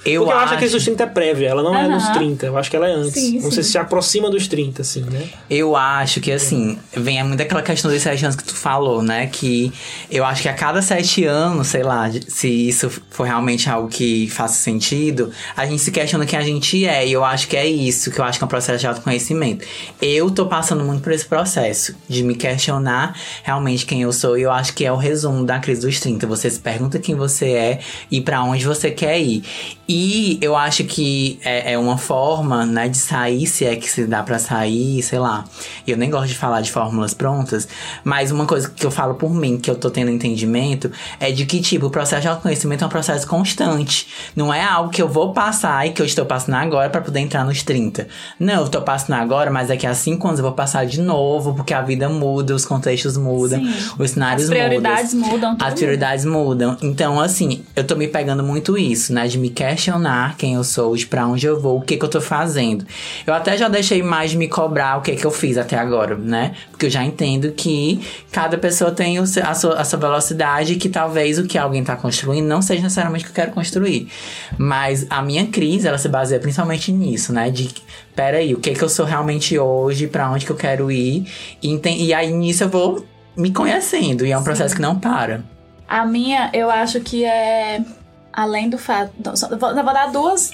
Eu acho que a crise dos 30 é prévia, ela não é nos 30, eu acho que ela é antes. Você se aproxima dos 30, assim, né? Eu acho que, assim, vem muito aquela questão dos 7 anos que tu falou, né? Que eu acho que a cada 7 anos, sei lá, se isso for realmente algo que faça sentido, a gente se questiona quem a gente é. E eu acho que é isso, que eu acho que é um processo de autoconhecimento. Eu tô passando muito por esse processo de me questionar realmente quem eu sou. E eu acho que é o resumo da crise dos 30. Você se pergunta quem você é e pra onde você quer ir. E eu acho que é uma forma, né, de sair, se é que se dá pra sair, sei lá. Eu nem gosto de falar de fórmulas prontas, mas uma coisa que eu falo por mim, que eu tô tendo entendimento, é de que, tipo, o processo de autoconhecimento é um processo constante. Não é algo que eu vou passar e que eu estou passando agora pra poder entrar nos 30. Não, eu tô passando agora, mas daqui a 5 anos eu vou passar de novo, porque a vida muda, os contextos mudam, os cenários mudam. As prioridades mudam também. As prioridades mudam. Então, assim, eu tô me pegando muito isso, né, de me questionar quem eu sou, de pra onde eu vou, o que que eu tô fazendo. Eu até já deixei mais de me cobrar o que que eu fiz até agora, né? Porque eu já entendo que cada pessoa tem a sua velocidade, que talvez o que alguém tá construindo não seja necessariamente o que eu quero construir. Mas a minha crise, ela se baseia principalmente nisso, né? De, peraí, o que que eu sou realmente hoje, pra onde que eu quero ir? E aí, nisso, eu vou me conhecendo. E é um processo que não para. A minha, eu acho que é... além do fato... vou dar duas...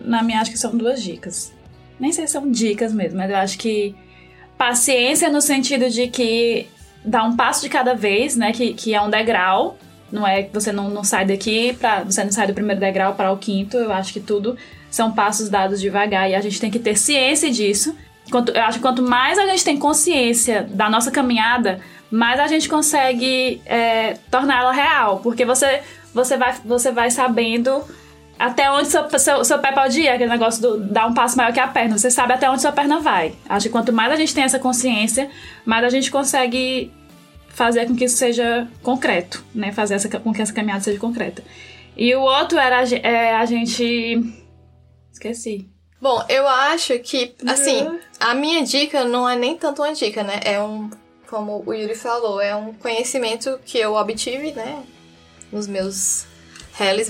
Na minha, acho que são 2 dicas. Nem sei se são dicas mesmo, mas eu acho que... paciência no sentido de que... dá um passo de cada vez, né? Que é um degrau. Não é que você não sai daqui... você não sai do primeiro degrau para o quinto. Eu acho que tudo são passos dados devagar. E a gente tem que ter ciência disso. Eu acho que quanto mais a gente tem consciência da nossa caminhada... mais a gente consegue torná-la real. Porque você... você vai sabendo até onde seu pé pode ir, aquele negócio do dar um passo maior que a perna. Você sabe até onde sua perna vai. Acho que quanto mais a gente tem essa consciência, mais a gente consegue fazer com que isso seja concreto, né? Fazer com que essa caminhada seja concreta. E o outro era a gente... Esqueci. Bom, eu acho que, assim, a minha dica não é nem tanto uma dica, né? É um, como o Yuri falou, é um conhecimento que eu obtive, né? Nos meus...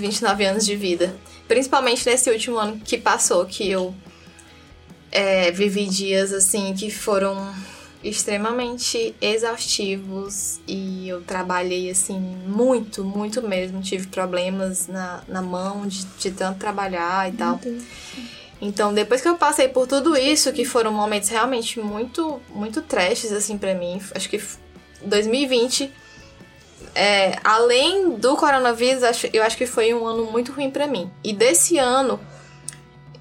29 anos de vida. Principalmente nesse último ano que passou, que eu vivi dias, assim, que foram extremamente exaustivos e eu trabalhei, assim, muito, muito mesmo. Tive problemas na mão de tanto trabalhar e tal. Então, depois que eu passei por tudo isso, que foram momentos realmente muito, muito trashes, assim, pra mim. Acho que 2020... além do coronavírus, eu acho que foi um ano muito ruim pra mim. E desse ano,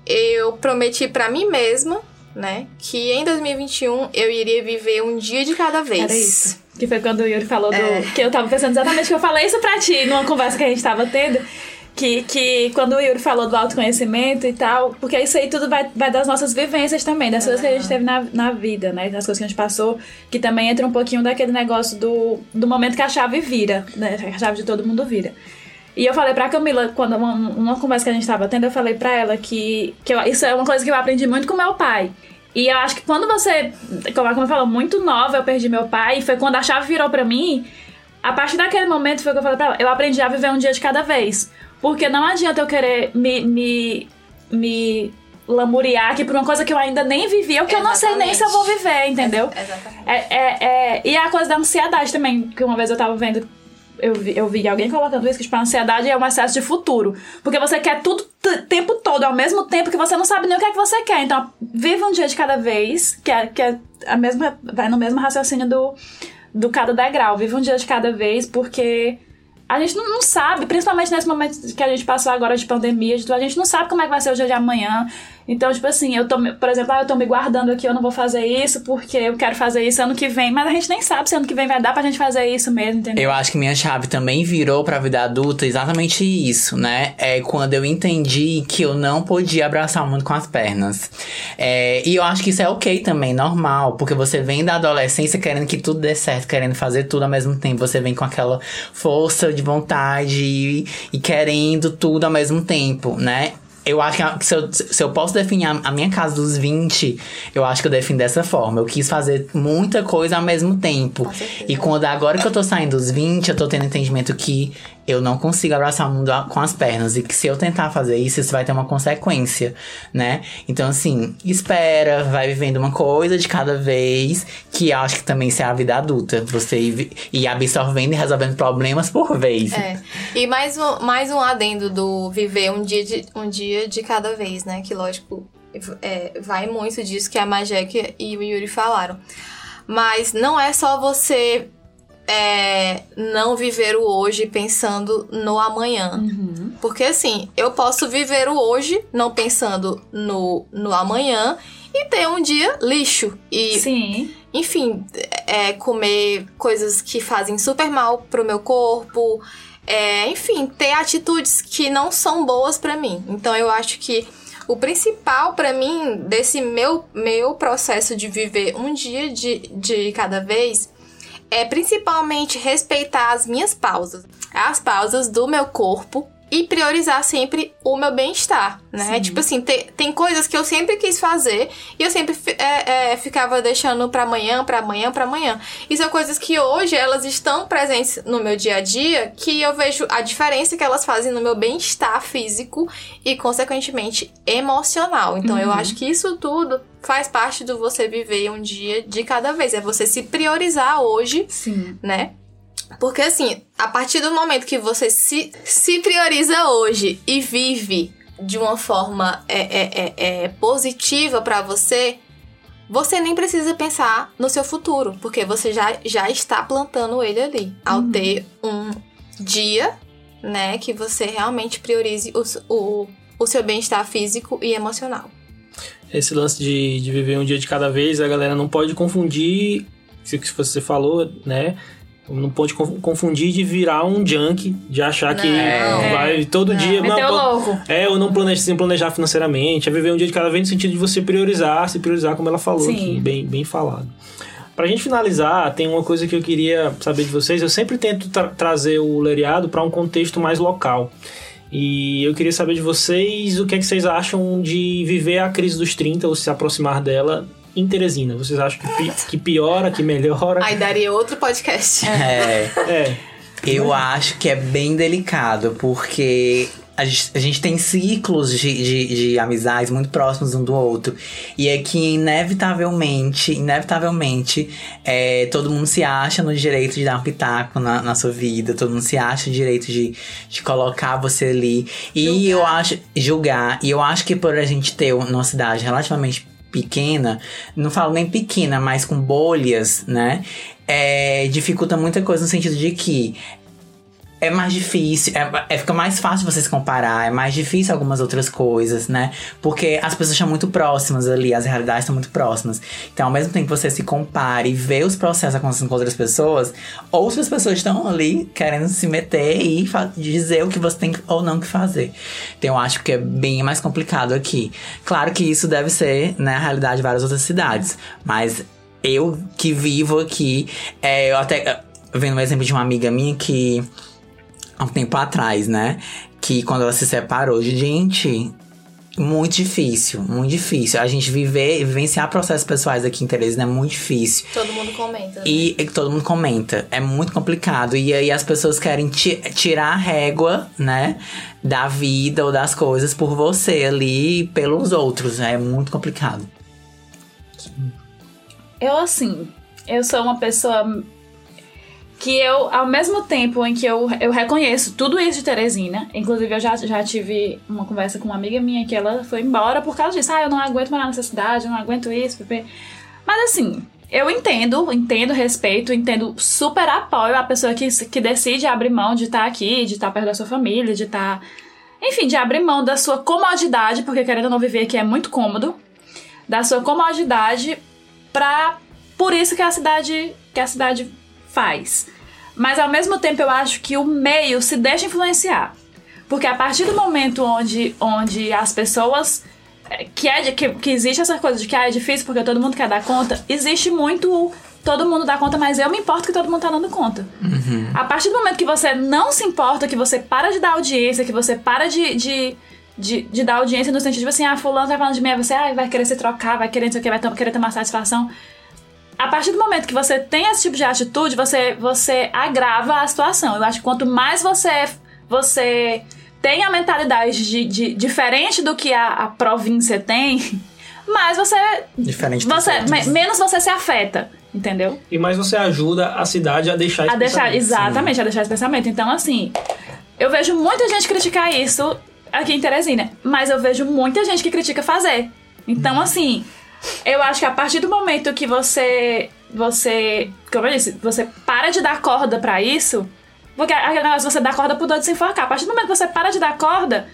eu prometi pra mim mesma, né, que em 2021 eu iria viver um dia de cada vez. Era isso. Que foi quando o Yuri falou que eu tava pensando exatamente que eu falei isso pra ti numa conversa que a gente tava tendo. Que quando o Yuri falou do autoconhecimento e tal, porque isso aí tudo vai das nossas vivências também, das coisas que a gente teve na vida, né? Das coisas que a gente passou, que também entra um pouquinho daquele negócio do momento que a chave vira, né? A chave de todo mundo vira. E eu falei pra Camila, quando uma conversa que a gente tava tendo, eu falei pra ela que isso é uma coisa que eu aprendi muito com meu pai. E eu acho que quando você, como eu falo, muito nova, eu perdi meu pai, e foi quando a chave virou pra mim, a partir daquele momento foi o que eu falei pra ela, eu aprendi a viver um dia de cada vez. Porque não adianta eu querer me lamuriar aqui por uma coisa que eu ainda nem vivi, ou que eu não sei nem se eu vou viver, entendeu? Exatamente. E a coisa da ansiedade também, que uma vez eu tava vendo, eu vi alguém colocando isso, que tipo, a ansiedade é um excesso de futuro. Porque você quer tudo o tempo todo, ao mesmo tempo que você não sabe nem o que é que você quer. Então, vive um dia de cada vez, que é a mesma, vai no mesmo raciocínio do cada degrau. Vive um dia de cada vez, porque... A gente não sabe, principalmente nesse momento que a gente passou agora de pandemia, a gente não sabe como é que vai ser o dia de amanhã. Então, tipo assim, eu tô, por exemplo, eu tô me guardando aqui, eu não vou fazer isso porque eu quero fazer isso ano que vem. Mas a gente nem sabe se ano que vem vai dar pra gente fazer isso mesmo, entendeu? Eu acho que minha chave também virou pra vida adulta exatamente isso, né? É quando eu entendi que eu não podia abraçar o mundo com as pernas. E eu acho que isso é ok também, normal. Porque você vem da adolescência querendo que tudo dê certo, querendo fazer tudo ao mesmo tempo. Você vem com aquela força de vontade e querendo tudo ao mesmo tempo, né? Eu acho que se eu posso definir a minha casa dos 20, eu acho que eu defino dessa forma. Eu quis fazer muita coisa ao mesmo tempo. E agora que eu tô saindo dos 20, eu tô tendo entendimento que eu não consigo abraçar o mundo com as pernas. E que se eu tentar fazer isso, isso vai ter uma consequência, né? Então, assim, espera, vai vivendo uma coisa de cada vez. Que eu acho que também isso é a vida adulta. Você ir absorvendo e resolvendo problemas por vez. E mais um adendo do viver um dia de cada vez, né? Que, lógico, vai muito disso que a Majeca e o Yuri falaram. Mas não é só você... não viver o hoje pensando no amanhã. Uhum. Porque assim, eu posso viver o hoje não pensando no amanhã e ter um dia lixo. E, sim. Enfim, comer coisas que fazem super mal pro meu corpo. Enfim, ter atitudes que não são boas pra mim. Então eu acho que o principal pra mim desse meu processo de viver um dia de cada vez... é principalmente respeitar as minhas pausas, as pausas do meu corpo e priorizar sempre o meu bem-estar, né? Sim. Tipo assim, tem coisas que eu sempre quis fazer e eu sempre ficava deixando pra amanhã, pra amanhã, pra amanhã. E são coisas que hoje elas estão presentes no meu dia a dia, que eu vejo a diferença que elas fazem no meu bem-estar físico e, consequentemente, emocional. Então, eu acho que isso tudo faz parte do você viver um dia de cada vez. É você se priorizar hoje, sim, né? Porque assim, a partir do momento que você se prioriza hoje e vive de uma forma positiva pra você, você nem precisa pensar no seu futuro, porque você já está plantando ele ali. Ao ter um dia, né, que você realmente priorize o seu bem-estar físico e emocional. Esse lance de viver um dia de cada vez, a galera não pode confundir, se você falou, né? Não pode confundir de virar um junk, de achar que vai todo dia... eu não planejo, sem planejar financeiramente, é viver um dia de cada vez no sentido de você priorizar, se priorizar como ela falou aqui, bem falado. Pra gente finalizar, tem uma coisa que eu queria saber de vocês. Eu sempre tento trazer o Leriado pra um contexto mais local. E eu queria saber de vocês o que é que vocês acham de viver a crise dos 30 ou se aproximar dela em Teresina. Vocês acham que piora, que melhora? Aí daria outro podcast. Eu acho que é bem delicado, porque a gente tem ciclos de amizades muito próximos um do outro. E é que inevitavelmente, todo mundo se acha no direito de dar um pitaco na sua vida. Todo mundo se acha no direito de colocar você ali. E eu acho... Julgar. E eu acho que por a gente ter uma cidade relativamente pequena, não falo nem pequena, mas com bolhas, né? Dificulta muita coisa no sentido de que é mais difícil, fica mais fácil você se comparar, é mais difícil algumas outras coisas, né? Porque as pessoas estão muito próximas ali, as realidades estão muito próximas. Então, ao mesmo tempo que você se compare e vê os processos acontecendo com outras pessoas estão ali querendo se meter e dizer o que você tem ou não que fazer. Então, eu acho que é bem mais complicado aqui. Claro que isso deve ser, né, a realidade de várias outras cidades, mas eu que vivo aqui, eu até vendo um exemplo de uma amiga minha que... há um tempo atrás, né? Que quando ela se separou, gente, muito difícil. A gente vivenciar processos pessoais aqui em Teresina é muito difícil. Todo mundo comenta. E todo mundo comenta. É muito complicado. E aí as pessoas querem tirar a régua, né? Da vida ou das coisas por você ali e pelos outros, né? É muito complicado. Eu sou uma pessoa... que eu, ao mesmo tempo em que eu reconheço tudo isso de Teresina, inclusive eu já tive uma conversa com uma amiga minha que ela foi embora por causa disso. Eu não aguento morar nessa cidade, eu não aguento isso, pp. Mas assim, eu entendo, respeito, entendo, super apoio a pessoa que decide abrir mão de estar aqui, de estar perto da sua família, de estar... enfim, de abrir mão da sua comodidade, porque querendo ou não viver aqui é muito cômodo, da sua comodidade por isso que a cidade faz. Mas ao mesmo tempo eu acho que o meio se deixa influenciar. Porque a partir do momento onde as pessoas... que existe essa coisa de que é difícil porque todo mundo quer dar conta, existe muito todo mundo dá conta, mas eu me importo que todo mundo tá dando conta. Uhum. A partir do momento que você não se importa, que você para de dar audiência, que você para de dar audiência no sentido de assim, fulano tá falando de mim, você vai querer se trocar, vai querer não sei o que, vai querer tomar satisfação... A partir do momento que você tem esse tipo de atitude, você agrava a situação. Eu acho que quanto mais você tem a mentalidade diferente do que a província tem, mais você... menos você se afeta, entendeu? E mais você ajuda a cidade a deixar esse pensamento. Exatamente, a deixar esse pensamento. Então, assim, eu vejo muita gente criticar isso aqui em Teresina, mas eu vejo muita gente que critica fazer. Então, assim... eu acho que a partir do momento que você, como eu disse, você para de dar corda pra isso, porque aquele negócio, você dá corda pro doido se enforcar. A partir do momento que você para de dar corda,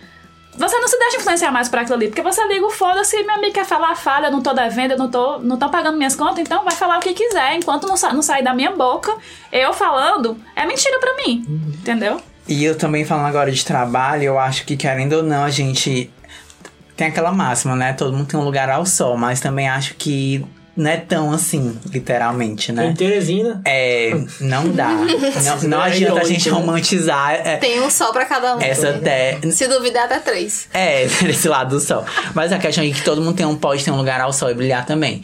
você não se deixa influenciar mais pra aquilo ali, porque você liga o foda-se, meu amigo quer falar, fala, eu não tô devendo, eu não tô pagando minhas contas, então vai falar o que quiser, enquanto não sair da minha boca, eu falando, é mentira pra mim, entendeu? E eu também falando agora de trabalho, eu acho que querendo ou não, a gente... tem aquela máxima, né? Todo mundo tem um lugar ao sol, mas também acho que não é tão assim, literalmente, né? Em Teresina. Não dá. não adianta a gente romantizar. Tem um sol pra cada um. Se duvidar, até 3. Desse lado do sol. Mas a questão é que todo mundo pode ter um lugar ao sol e brilhar também.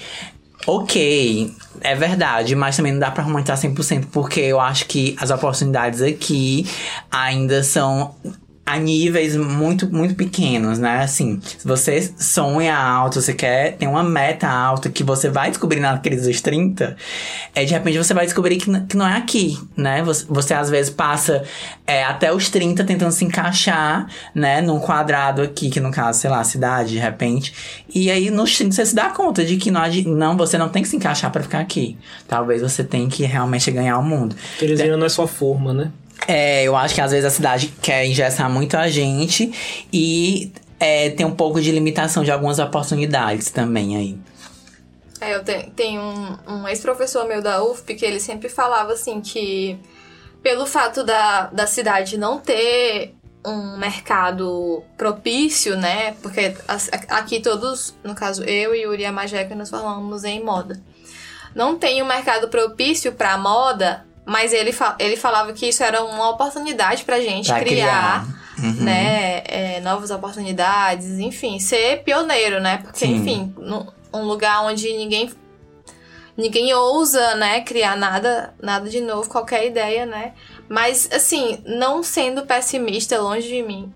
Ok, é verdade, mas também não dá pra romantizar 100%, porque eu acho que as oportunidades aqui ainda são... a níveis muito, muito pequenos, né? Assim, se você sonha alto, você quer ter uma meta alta que você vai descobrir na crise dos 30, de repente você vai descobrir que não é aqui, né? Você às vezes passa até os 30 tentando se encaixar, né? Num quadrado aqui, que no caso, sei lá, cidade, de repente. E aí, nos 30, você se dá conta de que você não tem que se encaixar pra ficar aqui. Talvez você tenha que realmente ganhar o mundo. Teresina não é só forma, né? Eu acho que às vezes a cidade quer engessar muito a gente e tem um pouco de limitação de algumas oportunidades também aí. É, eu tenho um ex-professor meu da UFP que ele sempre falava assim que pelo fato da cidade não ter um mercado propício, né? Porque aqui todos, no caso eu e Yuri e a Majeca, nos falamos em moda. Não tem um mercado propício pra moda, mas ele falava que isso era uma oportunidade pra gente criar. Uhum. Né? Novas oportunidades, enfim, ser pioneiro, né? Porque, sim, enfim, um lugar onde ninguém ousa, né, criar nada de novo, qualquer ideia, né? Mas, assim, não sendo pessimista, longe de mim,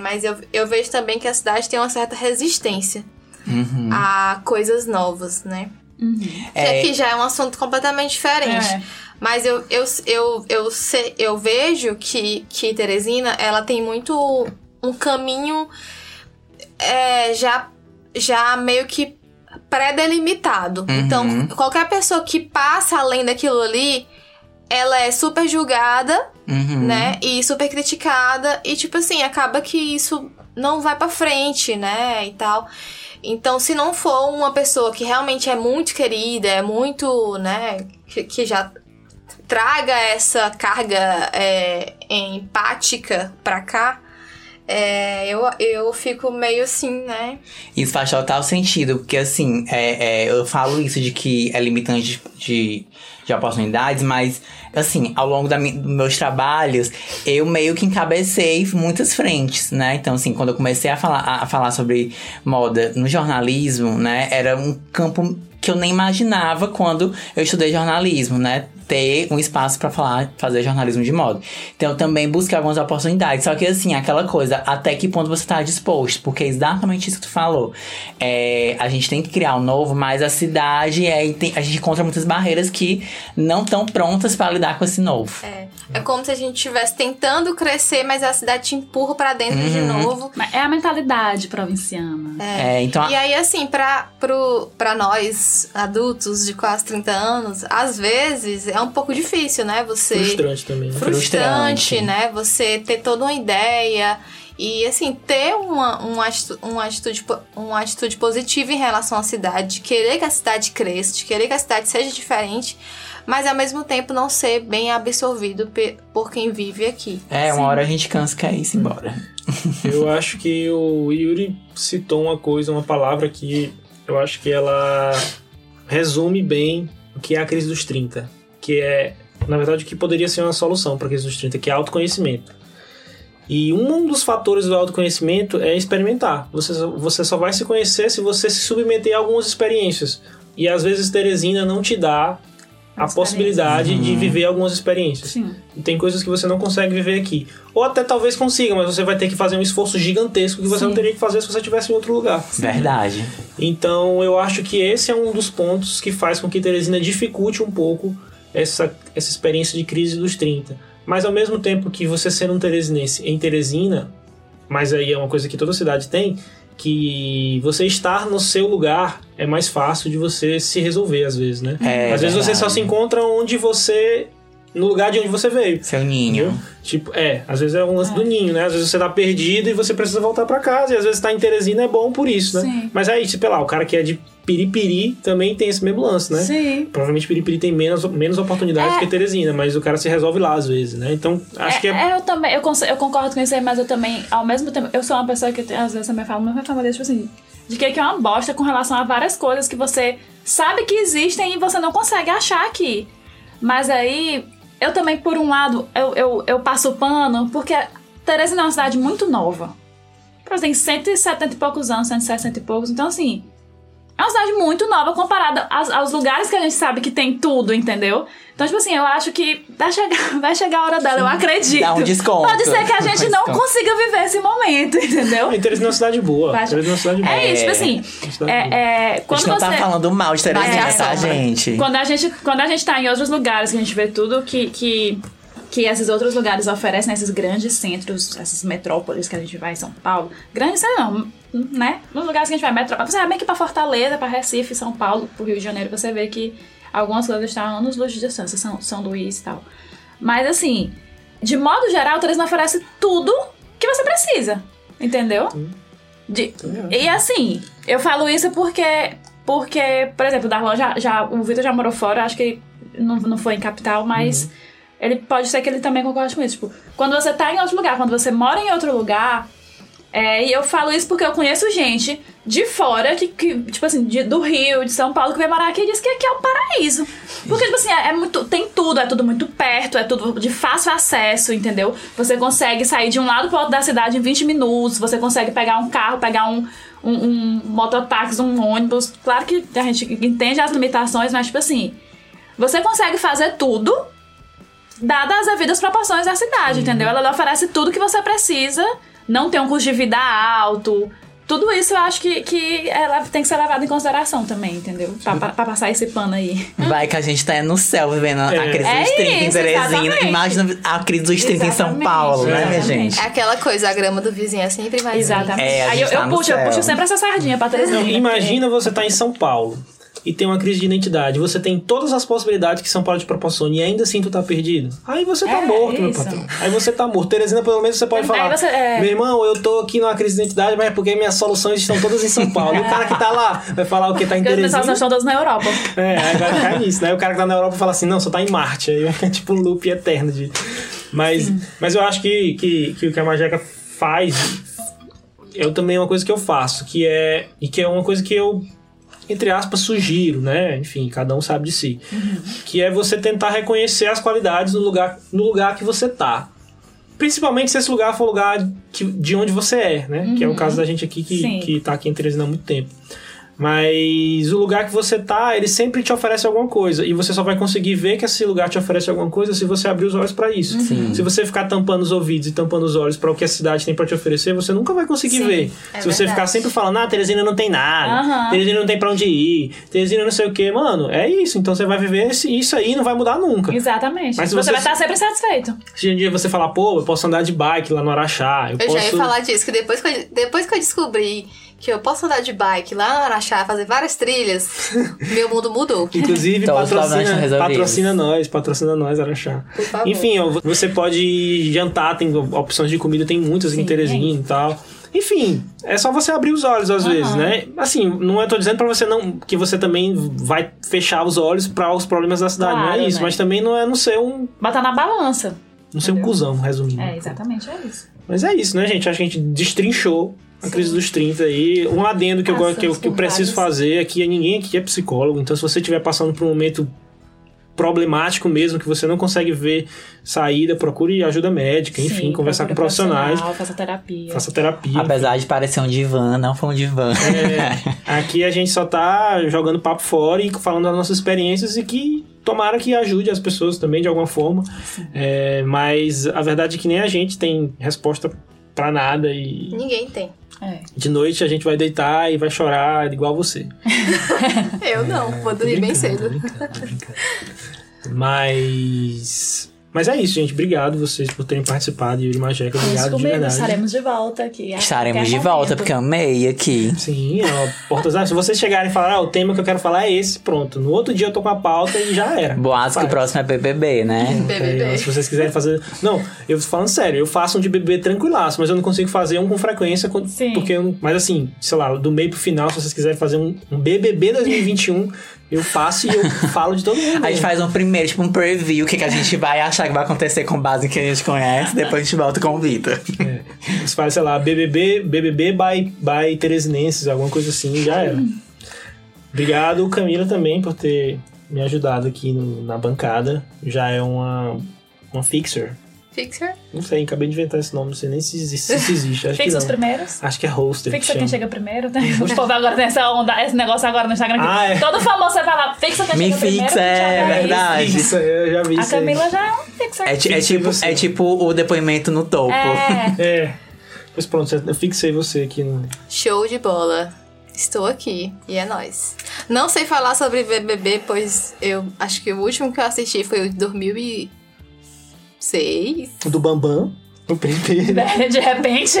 mas eu vejo também que a cidade tem uma certa resistência, uhum, a coisas novas, né? Uhum. Que aqui já é um assunto completamente diferente. É. Mas eu vejo que Teresina, ela tem muito um caminho já meio que pré-delimitado. Uhum. Então, qualquer pessoa que passa além daquilo ali, ela é super julgada, uhum, né? E super criticada. E, tipo assim, acaba que isso não vai pra frente, né? E tal. Então, se não for uma pessoa que realmente é muito querida, é muito, né, que já traga essa carga empática pra cá, eu fico meio assim, né? Isso faz total sentido, porque assim, eu falo isso de que é limitante de oportunidades, mas assim, ao longo dos meus trabalhos, eu meio que encabecei muitas frentes, né? Então, assim, quando eu comecei a falar sobre moda no jornalismo, né? Era um campo que eu nem imaginava quando eu estudei jornalismo, né? Ter um espaço pra fazer jornalismo de moda. Então, eu também busquei algumas oportunidades. Só que, assim, aquela coisa, até que ponto você tá disposto? Porque é exatamente isso que tu falou. A gente tem que criar um novo, mas a cidade, a gente encontra muitas barreiras que não estão prontas pra lidar com esse novo. É como se a gente estivesse tentando crescer, mas a cidade te empurra pra dentro, uhum, de novo. É a mentalidade provinciana. Então... E aí, assim, pra nós, adultos de quase 30 anos, às vezes... É um pouco difícil, né? Você... Frustrante também. Frustrante, né? Você ter toda uma ideia e, assim, ter uma atitude positiva em relação à cidade, de querer que a cidade cresça, de querer que a cidade seja diferente, mas, ao mesmo tempo, não ser bem absorvido por quem vive aqui. Assim. Uma hora a gente cansa, quer ir embora. Eu acho que o Yuri citou uma palavra que eu acho que ela resume bem o que é a crise dos 30. Que é, na verdade, o que poderia ser uma solução para a crise dos 30, que é autoconhecimento. E um dos fatores do autoconhecimento é experimentar. Você só vai se conhecer se você se submeter a algumas experiências. E às vezes Teresina não te dá a possibilidade, uhum, de viver algumas experiências. Sim. Tem coisas que você não consegue viver aqui. Ou até talvez consiga, mas você vai ter que fazer um esforço gigantesco que você, sim, não teria que fazer se você estivesse em outro lugar. Verdade. Então eu acho que esse é um dos pontos que faz com que Teresina dificulte um pouco essa experiência de crise dos 30. Mas ao mesmo tempo que você sendo um teresinense em Teresina, mas aí é uma coisa que toda cidade tem, que você estar no seu lugar é mais fácil de você se resolver às vezes, né? Às vezes você só se encontra no lugar de onde você veio. Seu ninho. Viu? Tipo, às vezes é um lance do ninho, né? Às vezes você tá perdido e você precisa voltar pra casa, e às vezes tá em Teresina é bom por isso, né? Sim. Mas aí, tipo, o cara que é de Piripiri também tem esse mesmo lance, né? Sim. Provavelmente Piripiri tem menos oportunidades que Teresina, mas o cara se resolve lá às vezes, né? Então, acho que eu também, eu concordo com isso aí, mas eu também, ao mesmo tempo, eu sou uma pessoa que às vezes também falo, mas fala tipo assim, de que é uma bosta com relação a várias coisas que você sabe que existem e você não consegue achar aqui. Mas aí, eu também, por um lado, eu passo o pano, porque Teresina é uma cidade muito nova. Tem 170 e poucos anos, 160 e poucos, então assim... É uma cidade muito nova comparada aos lugares que a gente sabe que tem tudo, entendeu? Então, tipo assim, eu acho que vai chegar a hora dela, eu acredito. Dá um desconto. Pode ser que a gente não consiga viver esse momento, entendeu? Teresina é uma cidade boa. Isso, tipo assim... Quando a gente não tá falando mal de Teresina, tá, gente? Quando a gente tá em outros lugares, que a gente vê tudo que esses outros lugares oferecem, esses grandes centros, essas metrópoles que a gente vai em São Paulo. Grandes não, né? Nos lugares que a gente vai, metrópole. Você vai bem que pra Fortaleza, pra Recife, São Paulo, pro Rio de Janeiro, você vê que algumas coisas estão a anos luz de distância, São Luís e tal. Mas assim, de modo geral, Teresina oferece tudo que você precisa, entendeu? E assim, eu falo isso porque Porque, por exemplo, o Darlan o Vitor já morou fora, acho que não foi em capital, mas ele pode ser que ele também concorde com isso. Tipo, quando você tá em outro lugar, quando você mora em outro lugar, e eu falo isso porque eu conheço gente de fora, que tipo assim, do Rio, de São Paulo, que vem morar aqui e diz que aqui é o paraíso. Porque, tipo assim, muito, tem tudo, é tudo muito perto, é tudo de fácil acesso, entendeu? Você consegue sair de um lado pro outro da cidade em 20 minutos, você consegue pegar um carro, pegar um mototáxi, um ônibus. Claro que a gente entende as limitações, mas tipo assim, você consegue fazer tudo dadas as devidas proporções da cidade, entendeu? Ela oferece tudo que você precisa, não tem um custo de vida alto. Tudo isso eu acho que ela tem que ser levada em consideração também, entendeu? Pra passar esse pano aí. Vai que a gente tá no céu vivendo a crise dos 30 em Teresina. Imagina a crise dos 30 em São Paulo, né, minha gente? É aquela coisa, a grama do vizinho é sempre mais. Exatamente. Aí eu puxo sempre essa sardinha pra Teresina. Não, imagina você tá em São Paulo e tem uma crise de identidade. Você tem todas as possibilidades que São Paulo te proporciona e ainda assim tu tá perdido. Aí você tá morto, meu patrão. Aí você tá morto. Teresina, pelo menos você pode falar, meu irmão, eu tô aqui numa crise de identidade, mas é porque minhas soluções estão todas em São Paulo. E o cara que tá lá vai falar o que tá em Teresina. As soluções estão todas na Europa. Aí vai ficar nisso, né? O cara que tá na Europa fala assim, não, só tá em Marte. Aí é tipo um loop eterno de... Mas eu acho que a Majeca faz, eu também, é uma coisa que eu faço, que é uma coisa que eu, entre aspas, sugiro, né? Enfim, cada um sabe de si. Que é você tentar reconhecer as qualidades no lugar que você tá. Principalmente se esse lugar for o lugar de onde você é, né? Que é o caso da gente aqui que tá aqui em Teresina há muito tempo. Mas o lugar que você tá, ele sempre te oferece alguma coisa. E você só vai conseguir ver que esse lugar te oferece alguma coisa se você abrir os olhos pra isso. Se você ficar tampando os ouvidos e tampando os olhos pra o que a cidade tem pra te oferecer, você nunca vai conseguir ver. É se você ficar sempre falando, Teresina não tem nada, Teresina não tem pra onde ir, Teresina não sei o que, mano, é isso. Então você vai viver isso aí, não vai mudar nunca. Exatamente. Mas você vai estar sempre satisfeito. Se um dia você falar, pô, eu posso andar de bike lá no Araxá, eu já ia falar disso, que depois que eu descobri que eu posso andar de bike lá no Araxá, fazer várias trilhas, meu mundo mudou. Inclusive, patrocina nós, Araxá. Por favor. Enfim, você pode jantar, tem opções de comida, tem muitas em Teresina e tal. Enfim, é só você abrir os olhos às vezes, né? Assim, não estou dizendo para você não que você também vai fechar os olhos para os problemas da cidade, claro, não é isso, né? Mas também não é não ser um... Botar na balança. Não ser um cuzão, resumindo. Exatamente, é isso. Mas é isso, né, gente? Acho que a gente destrinchou a crise dos 30 aí. Um adendo que eu preciso fazer aqui é: ninguém aqui é psicólogo, então se você estiver passando por um momento problemático mesmo, que você não consegue ver saída, procure ajuda médica, enfim, conversar com profissionais. Faça terapia. Apesar de parecer um divã, não foi um divã. Aqui a gente só tá jogando papo fora e falando das nossas experiências e que tomara que ajude as pessoas também de alguma forma. Mas a verdade é que nem a gente tem resposta pra nada e... Ninguém tem. De noite a gente vai deitar e vai chorar igual você. Eu não, vou dormir bem cedo. Brincando. Mas é isso, gente. Obrigado vocês por terem participado. Yuri, Majeca, obrigado de verdade. Estaremos de volta aqui. Estaremos de volta, porque eu amei aqui. Sim, portas abertas. Se vocês chegarem e falarem, o tema que eu quero falar é esse, pronto. No outro dia eu tô com a pauta e já era. Boato que o próximo é BBB, né? BBB. Então, se vocês quiserem fazer... Não, eu tô falando sério. Eu faço um de BBB tranquilaço, mas eu não consigo fazer um com frequência. Porque eu não... Mas assim, sei lá, do meio pro final, se vocês quiserem fazer um BBB 2021... Eu passo e eu falo de todo mundo. A gente faz um primeiro, tipo um preview, o que a gente vai achar que vai acontecer com base em que a gente conhece, depois a gente volta com o Vitor. A gente faz, sei lá, BBB by Teresinenses, alguma coisa assim, já era. Obrigado, Camila, também, por ter me ajudado aqui na bancada. Já é uma fixer. Fixer? Não sei, acabei de inventar esse nome, não sei nem se existe. Acho Fixa os primeiros? Acho que é hoster. Fixa quem chega primeiro, né? O povo agora tem essa onda, esse negócio agora no Instagram. Todo famoso vai lá, fixa quem chega primeiro. Me fixa, é verdade. Isso, eu já vi isso. A Camila já é um fixer. É tipo o depoimento no topo. Pois pronto, eu fixei você aqui. Show de bola. Estou aqui, e é nóis. Não sei falar sobre BBB, pois eu acho que o último que eu assisti foi o de 2006. O do Bambam. O primeiro. De repente.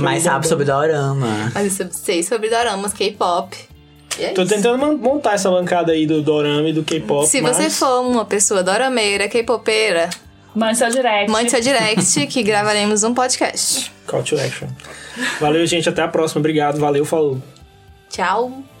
Mas sabe sobre dorama. Mas eu sei sobre doramas, K-pop. Tô tentando montar essa bancada aí do dorama e do K-pop. Se você for uma pessoa dorameira, K-popeira, mande seu direct que gravaremos um podcast. Call to action. Valeu, gente. Até a próxima. Obrigado. Valeu, falou. Tchau.